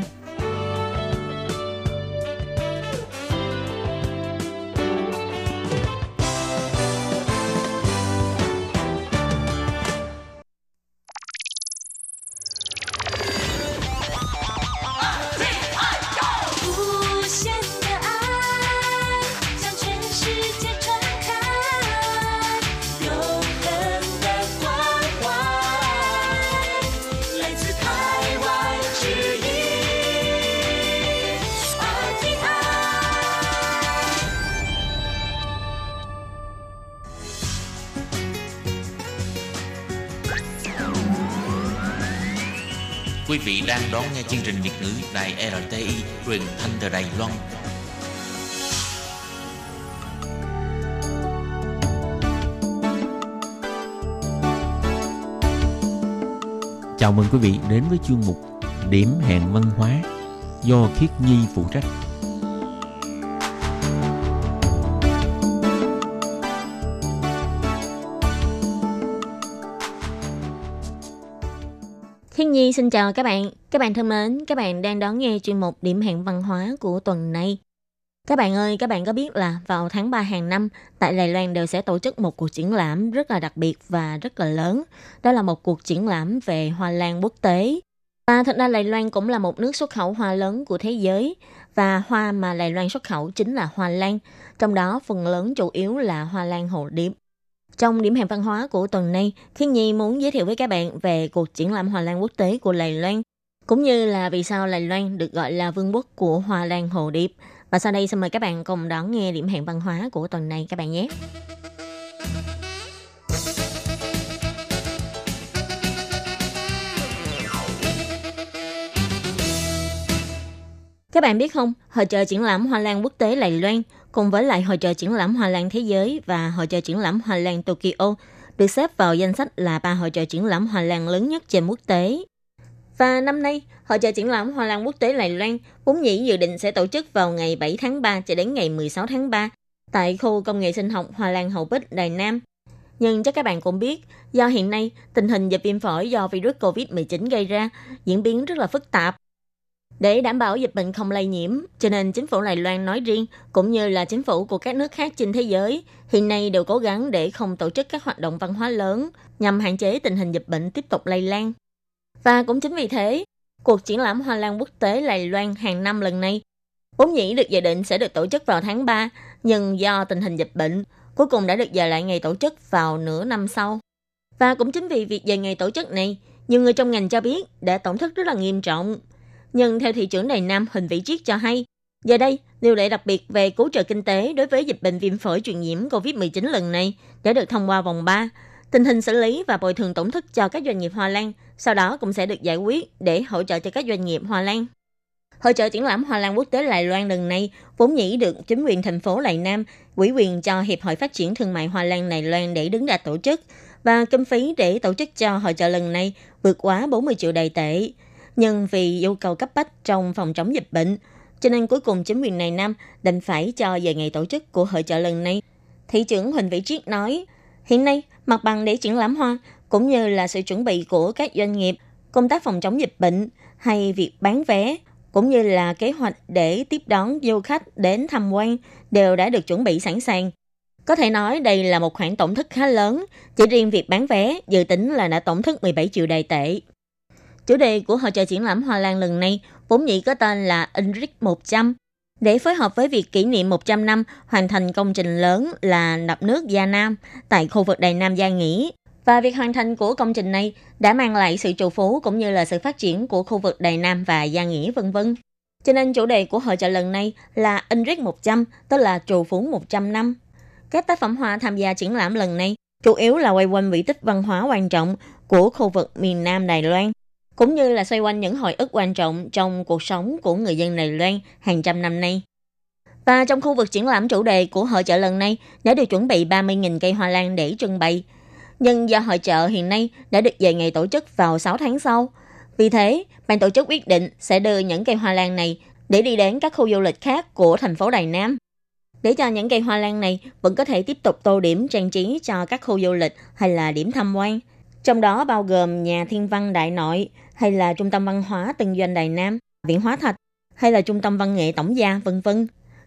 Quý vị đang đón nghe chương trình Việt ngữ Đài RTI truyền thanh từ Đài Loan. Chào mừng quý vị đến với chuyên mục Điểm hẹn văn hóa do Khiết Nhi phụ trách. Thiên Nhi xin chào các bạn thân mến, các bạn đang đón nghe chuyên mục Điểm hẹn văn hóa của tuần này. Các bạn ơi, các bạn có biết là vào tháng 3 hàng năm, tại Đài Loan đều sẽ tổ chức một cuộc triển lãm rất là đặc biệt và rất là lớn. Đó là một cuộc triển lãm về hoa lan quốc tế. Và thật ra Đài Loan cũng là một nước xuất khẩu hoa lớn của thế giới. Và hoa mà Đài Loan xuất khẩu chính là hoa lan, trong đó phần lớn chủ yếu là hoa lan hồ điệp. Trong điểm hẹn văn hóa của tuần này, Thiên Nhi muốn giới thiệu với các bạn về cuộc triển lãm hoa lan quốc tế của Đài Loan, cũng như là vì sao Đài Loan được gọi là vương quốc của hoa lan hồ điệp. Và sau đây xin mời các bạn cùng đón nghe điểm hẹn văn hóa của tuần này các bạn nhé. Các bạn biết không, hội chợ triển lãm hoa lan quốc tế Đài Loan cùng với lại hội chợ triển lãm hoa lan thế giới và hội chợ triển lãm hoa lan Tokyo được xếp vào danh sách là ba hội chợ triển lãm hoa lan lớn nhất trên quốc tế. Và năm nay, hội chợ triển lãm hoa lan quốc tế Đài Loan vốn dĩ dự định sẽ tổ chức vào ngày 7 tháng 3 cho đến ngày 16 tháng 3 tại khu công nghệ sinh học Hoa Lan Hậu Bích, Đài Nam. Nhưng chắc các bạn cũng biết, do hiện nay tình hình dịch viêm phổi do virus COVID-19 gây ra diễn biến rất là phức tạp. Để đảm bảo dịch bệnh không lây nhiễm, cho nên chính phủ Đài Loan nói riêng cũng như là chính phủ của các nước khác trên thế giới hiện nay đều cố gắng để không tổ chức các hoạt động văn hóa lớn nhằm hạn chế tình hình dịch bệnh tiếp tục lây lan. Và cũng chính vì thế, cuộc triển lãm hoa lan quốc tế Đài Loan hàng năm lần này vốn dĩ được dự định sẽ được tổ chức vào tháng 3, nhưng do tình hình dịch bệnh cuối cùng đã được dời lại ngày tổ chức vào nửa năm sau. Và cũng chính vì việc dời ngày tổ chức này, nhiều người trong ngành cho biết đã tổn thất rất là nghiêm trọng. Nhưng theo thị trưởng Đài Nam Huỳnh Vĩ Triết cho hay, giờ đây, điều lệ đặc biệt về cứu trợ kinh tế đối với dịch bệnh viêm phổi truyền nhiễm COVID-19 lần này đã được thông qua vòng 3. Tình hình xử lý và bồi thường tổn thất cho các doanh nghiệp hoa lan sau đó cũng sẽ được giải quyết để hỗ trợ cho các doanh nghiệp hoa lan. Hội chợ triển lãm hoa lan quốc tế Đài Loan lần này vốn dĩ được chính quyền thành phố Đài Nam ủy quyền cho Hiệp hội Phát triển Thương mại Hoa lan Đài Loan để đứng ra tổ chức, và kinh phí để tổ chức cho hội chợ lần này vượt quá 40 triệu Đài tệ. Nhưng vì yêu cầu cấp bách trong phòng chống dịch bệnh, cho nên cuối cùng chính quyền Đài Nam đành phải cho dời ngày tổ chức của hội chợ lần này. Thị trưởng Huỳnh Vĩ Triết nói, hiện nay mặt bằng để triển lãm hoa cũng như là sự chuẩn bị của các doanh nghiệp, công tác phòng chống dịch bệnh hay việc bán vé cũng như là kế hoạch để tiếp đón du khách đến tham quan đều đã được chuẩn bị sẵn sàng. Có thể nói đây là một khoản tổn thất khá lớn, chỉ riêng việc bán vé dự tính là đã tổn thất 17 triệu Đài tệ. Chủ đề của hội chợ triển lãm hoa lan lần này vốn dĩ có tên là Enrich 100, để phối hợp với việc kỷ niệm 100 năm hoàn thành công trình lớn là đập nước Gia Nam tại khu vực Đài Nam Gia Nghĩa. Và việc hoàn thành của công trình này đã mang lại sự trù phú cũng như là sự phát triển của khu vực Đài Nam và Gia Nghĩa v.v. Cho nên chủ đề của hội chợ lần này là Enrich 100, tức là trù phú 100 năm. Các tác phẩm hoa tham gia triển lãm lần này chủ yếu là quay quanh vị tích văn hóa quan trọng của khu vực miền Nam Đài Loan, cũng như là xoay quanh những hồi ức quan trọng trong cuộc sống của người dân Đài Loan hàng trăm năm nay. Và trong khu vực triển lãm chủ đề của hội chợ lần này đã được chuẩn bị 30.000 cây hoa lan để trưng bày. Nhưng do hội chợ hiện nay đã được dời ngày tổ chức vào 6 tháng sau, vì thế ban tổ chức quyết định sẽ đưa những cây hoa lan này để đi đến các khu du lịch khác của thành phố Đài Nam. để cho những cây hoa lan này vẫn có thể tiếp tục tô điểm trang trí cho các khu du lịch hay là điểm tham quan. Trong đó bao gồm nhà thiên văn Đại Nội, hay là trung tâm văn hóa Tân Doanh Đài Nam, Viện Hóa Thạch, hay là trung tâm văn nghệ Tổng Gia, v.v.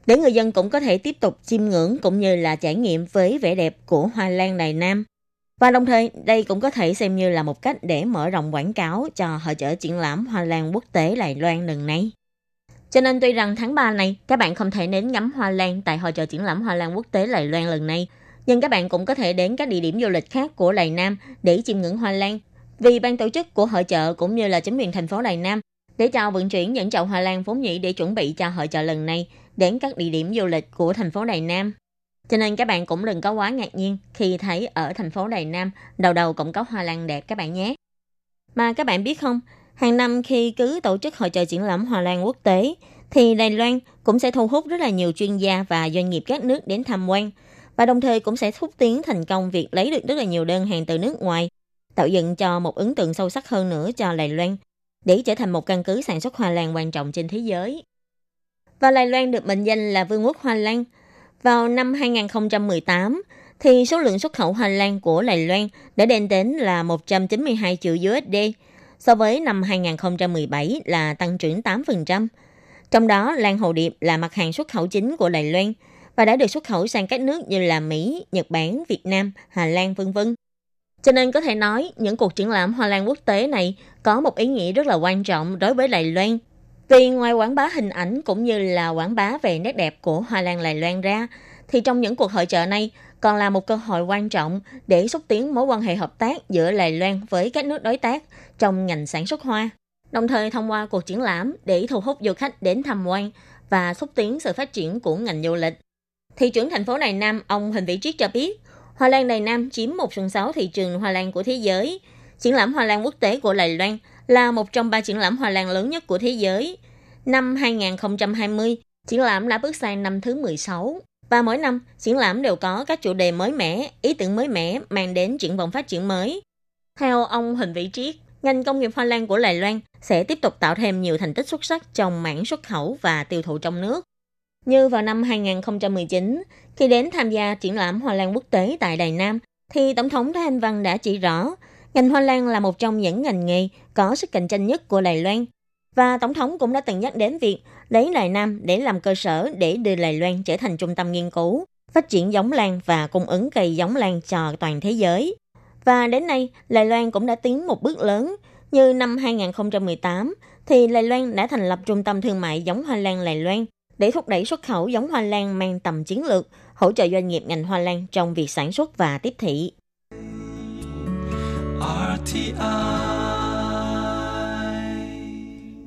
Để người dân cũng có thể tiếp tục chiêm ngưỡng cũng như là trải nghiệm với vẻ đẹp của hoa lan Đài Nam. Và đồng thời, đây cũng có thể xem như là một cách để mở rộng quảng cáo cho hội chợ triển lãm hoa lan quốc tế Đài Loan lần này. Cho nên tuy rằng tháng 3 này các bạn không thể đến ngắm hoa lan tại hội chợ triển lãm hoa lan quốc tế Đài Loan lần này, nhưng các bạn cũng có thể đến các địa điểm du lịch khác của Đài Nam để chiêm ngưỡng hoa lan. Vì ban tổ chức của hội chợ cũng như là chính quyền thành phố Đài Nam để cho vận chuyển những chậu hoa lan vốn nhĩ để chuẩn bị cho hội chợ lần này đến các địa điểm du lịch của thành phố Đài Nam. Cho nên các bạn cũng đừng có quá ngạc nhiên khi thấy ở thành phố Đài Nam đầu cũng có hoa lan đẹp các bạn nhé. Mà các bạn biết không, hàng năm khi cứ tổ chức hội chợ triển lãm hoa lan quốc tế thì Đài Loan cũng sẽ thu hút rất là nhiều chuyên gia và doanh nghiệp các nước đến tham quan, và đồng thời cũng sẽ thúc tiến thành công việc lấy được rất là nhiều đơn hàng từ nước ngoài, tạo dựng cho một ấn tượng sâu sắc hơn nữa cho Đài Loan để trở thành một căn cứ sản xuất hoa lan quan trọng trên thế giới. Và Đài Loan được mệnh danh là Vương quốc Hoa Lan. Vào năm 2018, thì số lượng xuất khẩu hoa lan của Đài Loan đã lên đến là 192 triệu USD, so với năm 2017 là tăng trưởng 8%. Trong đó, lan hồ điệp là mặt hàng xuất khẩu chính của Đài Loan và đã được xuất khẩu sang các nước như là Mỹ, Nhật Bản, Việt Nam, Hà Lan, v.v. Cho nên có thể nói, những cuộc triển lãm hoa lan quốc tế này có một ý nghĩa rất là quan trọng đối với Đài Loan. Vì ngoài quảng bá hình ảnh cũng như là quảng bá về nét đẹp của hoa lan Đài Loan ra, thì trong những cuộc hội chợ này còn là một cơ hội quan trọng để xúc tiến mối quan hệ hợp tác giữa Đài Loan với các nước đối tác trong ngành sản xuất hoa. Đồng thời thông qua cuộc triển lãm để thu hút du khách đến tham quan và xúc tiến sự phát triển của ngành du lịch. Thị trưởng thành phố Đài Nam, ông Huỳnh Vĩ Triết cho biết, hoa lan Đài Nam chiếm 1/6 thị trường hoa lan của thế giới. Triển lãm hoa lan quốc tế của Đài Loan là một trong 3 triển lãm hoa lan lớn nhất của thế giới. Năm 2020, triển lãm đã bước sang năm thứ 16. Và mỗi năm, triển lãm đều có các chủ đề mới mẻ, ý tưởng mới mẻ mang đến triển vọng phát triển mới. Theo ông Huỳnh Vĩ Triết, ngành công nghiệp hoa lan của Đài Loan sẽ tiếp tục tạo thêm nhiều thành tích xuất sắc trong mảng xuất khẩu và tiêu thụ trong nước. Như vào năm 2019, khi đến tham gia triển lãm hoa lan quốc tế tại Đài Nam, thì Tổng thống Thái Anh Văn đã chỉ rõ ngành hoa lan là một trong những ngành nghề có sức cạnh tranh nhất của Đài Loan. Và Tổng thống cũng đã từng nhắc đến việc lấy Đài Nam để làm cơ sở để đưa Đài Loan trở thành trung tâm nghiên cứu, phát triển giống lan và cung ứng cây giống lan cho toàn thế giới. Và đến nay, Đài Loan cũng đã tiến một bước lớn. Như năm 2018, thì Đài Loan đã thành lập Trung tâm Thương mại giống hoa lan Đài Loan để thúc đẩy xuất khẩu giống hoa lan mang tầm chiến lược, hỗ trợ doanh nghiệp ngành hoa lan trong việc sản xuất và tiếp thị.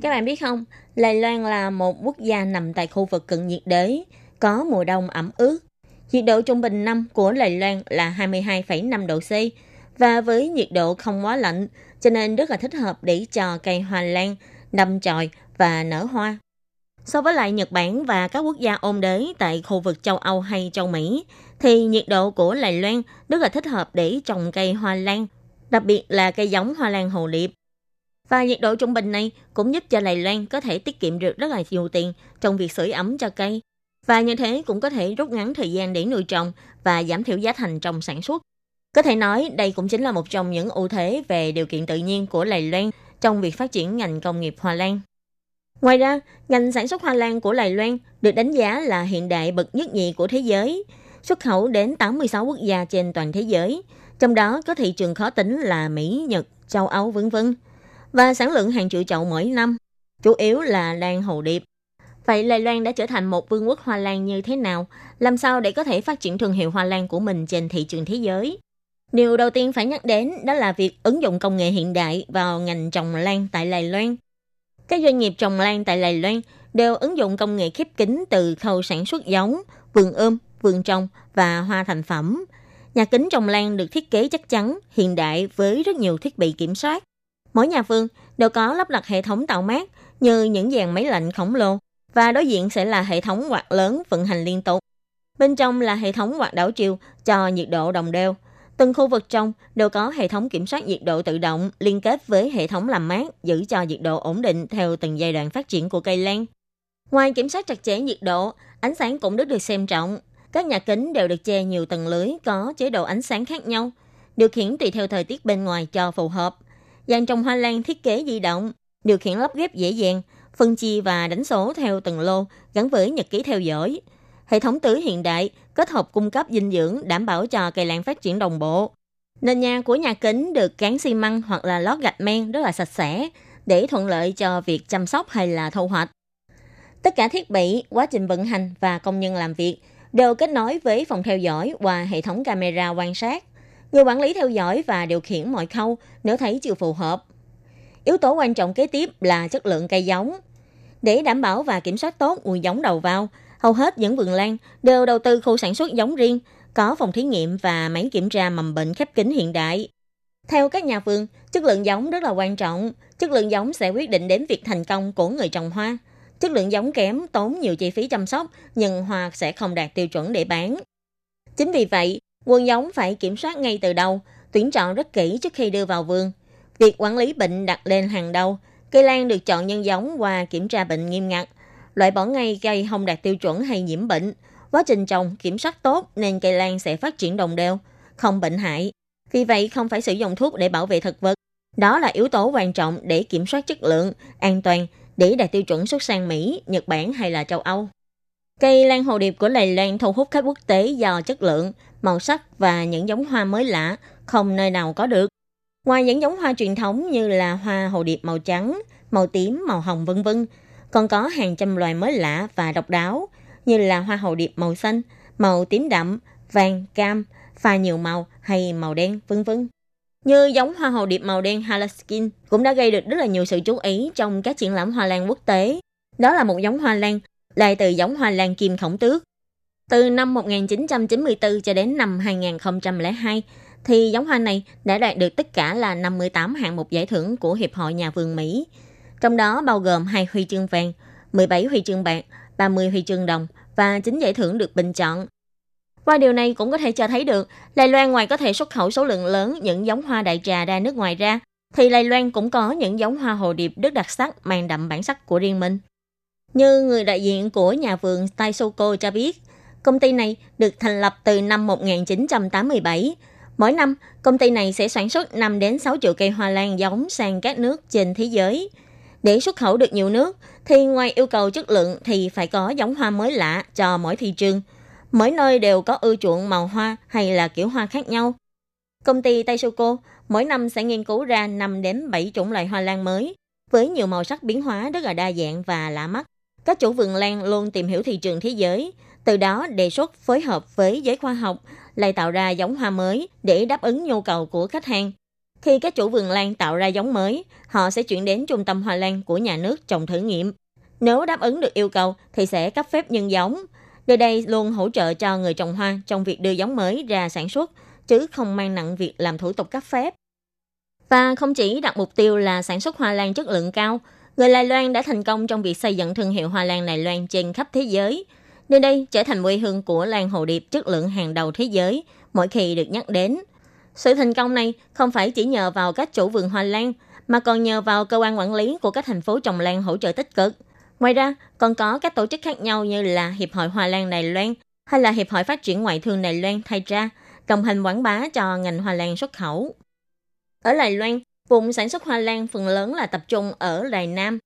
Các bạn biết không, Đài Loan là một quốc gia nằm tại khu vực cận nhiệt đới, có mùa đông ẩm ướt. Nhiệt độ trung bình năm của Đài Loan là 22,5 độ C và với nhiệt độ không quá lạnh, cho nên rất là thích hợp để cho cây hoa lan đâm chồi và nở hoa. So với lại Nhật Bản và các quốc gia ôn đới tại khu vực châu Âu hay châu Mỹ, thì nhiệt độ của Đài Loan rất là thích hợp để trồng cây hoa lan, đặc biệt là cây giống hoa lan hồ điệp. Và nhiệt độ trung bình này cũng giúp cho Đài Loan có thể tiết kiệm được rất là nhiều tiền trong việc sưởi ấm cho cây. Và như thế cũng có thể rút ngắn thời gian để nuôi trồng và giảm thiểu giá thành trong sản xuất. Có thể nói đây cũng chính là một trong những ưu thế về điều kiện tự nhiên của Đài Loan trong việc phát triển ngành công nghiệp hoa lan. Ngoài ra, ngành sản xuất hoa lan của Đài Loan được đánh giá là hiện đại bậc nhất nhì của thế giới, xuất khẩu đến 86 quốc gia trên toàn thế giới, trong đó có thị trường khó tính là Mỹ, Nhật, châu Âu, v.v. và sản lượng hàng triệu chậu mỗi năm, chủ yếu là lan hồ điệp. Vậy Đài Loan đã trở thành một vương quốc hoa lan như thế nào? Làm sao để có thể phát triển thương hiệu hoa lan của mình trên thị trường thế giới? Điều đầu tiên phải nhắc đến đó là việc ứng dụng công nghệ hiện đại vào ngành trồng lan tại Đài Loan. Các doanh nghiệp trồng lan tại Đài Loan đều ứng dụng công nghệ khép kín từ khâu sản xuất giống, vườn ươm, vườn trồng và hoa thành phẩm. Nhà kính trồng lan được thiết kế chắc chắn, hiện đại với rất nhiều thiết bị kiểm soát. Mỗi nhà vườn đều có lắp đặt hệ thống tạo mát như những dàn máy lạnh khổng lồ và đối diện sẽ là hệ thống quạt lớn vận hành liên tục. Bên trong là hệ thống quạt đảo chiều cho nhiệt độ đồng đều. Từng khu vực trồng đều có hệ thống kiểm soát nhiệt độ tự động liên kết với hệ thống làm mát giữ cho nhiệt độ ổn định theo từng giai đoạn phát triển của cây lan. Ngoài kiểm soát chặt chẽ nhiệt độ, ánh sáng cũng rất được xem trọng. Các nhà kính đều được che nhiều tầng lưới có chế độ ánh sáng khác nhau, điều khiển tùy theo thời tiết bên ngoài cho phù hợp. Dàn trồng hoa lan thiết kế di động, điều khiển lắp ghép dễ dàng, phân chia và đánh số theo từng lô gắn với nhật ký theo dõi. Hệ thống tưới hiện đại kết hợp cung cấp dinh dưỡng đảm bảo cho cây lan phát triển đồng bộ. Nền nhà của nhà kính được cán xi măng hoặc là lót gạch men rất là sạch sẽ để thuận lợi cho việc chăm sóc hay là thu hoạch. Tất cả thiết bị, quá trình vận hành và công nhân làm việc đều kết nối với phòng theo dõi qua hệ thống camera quan sát. Người quản lý theo dõi và điều khiển mọi khâu nếu thấy chưa phù hợp. Yếu tố quan trọng kế tiếp là chất lượng cây giống. Để đảm bảo và kiểm soát tốt nguồn giống đầu vào, hầu hết những vườn lan đều đầu tư khu sản xuất giống riêng, có phòng thí nghiệm và máy kiểm tra mầm bệnh khép kín hiện đại. Theo các nhà vườn, chất lượng giống rất là quan trọng. Chất lượng giống sẽ quyết định đến việc thành công của người trồng hoa. Chất lượng giống kém tốn nhiều chi phí chăm sóc, nhưng hoa sẽ không đạt tiêu chuẩn để bán. Chính vì vậy, nguồn giống phải kiểm soát ngay từ đầu, tuyển chọn rất kỹ trước khi đưa vào vườn. Việc quản lý bệnh đặt lên hàng đầu, cây lan được chọn nhân giống qua kiểm tra bệnh nghiêm ngặt, loại bỏ ngay cây không đạt tiêu chuẩn hay nhiễm bệnh. Quá trình trồng kiểm soát tốt nên cây lan sẽ phát triển đồng đều, không bệnh hại. Vì vậy không phải sử dụng thuốc để bảo vệ thực vật. Đó là yếu tố quan trọng để kiểm soát chất lượng, an toàn để đạt tiêu chuẩn xuất sang Mỹ, Nhật Bản hay là châu Âu. Cây lan hồ điệp của Đài Loan thu hút khách quốc tế do chất lượng, màu sắc và những giống hoa mới lạ không nơi nào có được. Ngoài những giống hoa truyền thống như là hoa hồ điệp màu trắng, màu tím, màu hồng v.v., còn có hàng trăm loài mới lạ và độc đáo như là hoa hồ điệp màu xanh, màu tím đậm, vàng, cam, pha nhiều màu hay màu đen, v.v. Như giống hoa hồ điệp màu đen Halaskin cũng đã gây được rất là nhiều sự chú ý trong các triển lãm hoa lan quốc tế. Đó là một giống hoa lan lại từ giống hoa lan kim khổng tước. Từ năm 1994 cho đến năm 2002, thì giống hoa này đã đạt được tất cả là 58 hạng mục giải thưởng của Hiệp hội Nhà vườn Mỹ. Trong đó bao gồm 2 huy chương vàng, 17 huy chương bạc, 30 huy chương đồng và 9 giải thưởng được bình chọn. Qua điều này cũng có thể cho thấy được, Đài Loan ngoài có thể xuất khẩu số lượng lớn những giống hoa đại trà ra nước ngoài ra, thì Đài Loan cũng có những giống hoa hồ điệp rất đặc sắc mang đậm bản sắc của riêng mình. Như người đại diện của nhà vườn Taisoko cho biết, công ty này được thành lập từ năm 1987. Mỗi năm, công ty này sẽ sản xuất 5 đến 6 triệu cây hoa lan giống sang các nước trên thế giới. Để xuất khẩu được nhiều nước, thì ngoài yêu cầu chất lượng thì phải có giống hoa mới lạ cho mỗi thị trường. Mỗi nơi đều có ưa chuộng màu hoa hay là kiểu hoa khác nhau. Công ty Taisoko mỗi năm sẽ nghiên cứu ra 5 đến 7 chủng loại hoa lan mới, với nhiều màu sắc biến hóa rất là đa dạng và lạ mắt. Các chủ vườn lan luôn tìm hiểu thị trường thế giới, từ đó đề xuất phối hợp với giới khoa học, lại tạo ra giống hoa mới để đáp ứng nhu cầu của khách hàng. Khi các chủ vườn lan tạo ra giống mới, họ sẽ chuyển đến trung tâm hoa lan của nhà nước trồng thử nghiệm. Nếu đáp ứng được yêu cầu thì sẽ cấp phép nhân giống. Nơi đây luôn hỗ trợ cho người trồng hoa trong việc đưa giống mới ra sản xuất, chứ không mang nặng việc làm thủ tục cấp phép. Và không chỉ đặt mục tiêu là sản xuất hoa lan chất lượng cao, người Đài Loan đã thành công trong việc xây dựng thương hiệu hoa lan Đài Loan trên khắp thế giới. Nơi đây trở thành quê hương của lan hồ điệp chất lượng hàng đầu thế giới mỗi khi được nhắc đến. Sự thành công này không phải chỉ nhờ vào các chủ vườn hoa lan, mà còn nhờ vào cơ quan quản lý của các thành phố trồng lan hỗ trợ tích cực. Ngoài ra, còn có các tổ chức khác nhau như là Hiệp hội Hoa lan Đài Loan hay là Hiệp hội Phát triển Ngoại thương Đài Loan thay ra, đồng hành quảng bá cho ngành hoa lan xuất khẩu. Ở Đài Loan, vùng sản xuất hoa lan phần lớn là tập trung ở Đài Nam.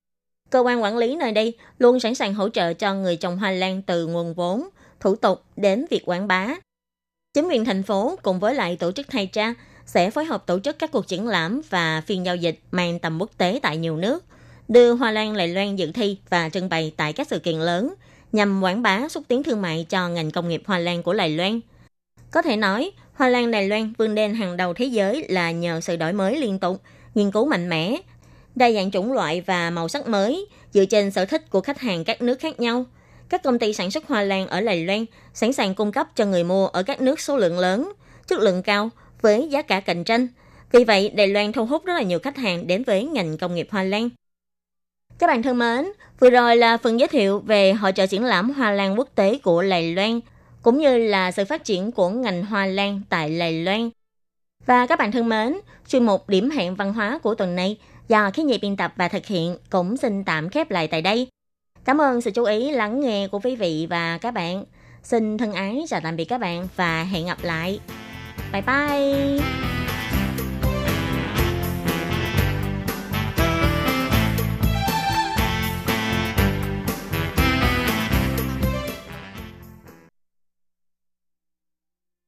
Cơ quan quản lý nơi đây luôn sẵn sàng hỗ trợ cho người trồng hoa lan từ nguồn vốn, thủ tục đến việc quảng bá. Chính quyền thành phố cùng với lại tổ chức thay tra sẽ phối hợp tổ chức các cuộc triển lãm và phiên giao dịch mang tầm quốc tế tại nhiều nước, đưa hoa lan Đài Loan dự thi và trưng bày tại các sự kiện lớn nhằm quảng bá xúc tiến thương mại cho ngành công nghiệp hoa lan của Đài Loan. Có thể nói, hoa lan Đài Loan vươn lên hàng đầu thế giới là nhờ sự đổi mới liên tục, nghiên cứu mạnh mẽ, đa dạng chủng loại và màu sắc mới dựa trên sở thích của khách hàng các nước khác nhau. Các công ty sản xuất hoa lan ở Đài Loan sẵn sàng cung cấp cho người mua ở các nước số lượng lớn, chất lượng cao với giá cả cạnh tranh. Vì vậy, Đài Loan thu hút rất là nhiều khách hàng đến với ngành công nghiệp hoa lan. Các bạn thân mến, vừa rồi là phần giới thiệu về hội chợ triển lãm hoa lan quốc tế của Đài Loan, cũng như là sự phát triển của ngành hoa lan tại Đài Loan. Và các bạn thân mến, chuyên mục Điểm hẹn văn hóa của tuần này do Khí Nhi biên tập và thực hiện cũng xin tạm khép lại tại đây. Cảm ơn sự chú ý lắng nghe của quý vị và các bạn. Xin thân ái chào tạm biệt các bạn và hẹn gặp lại. Bye bye!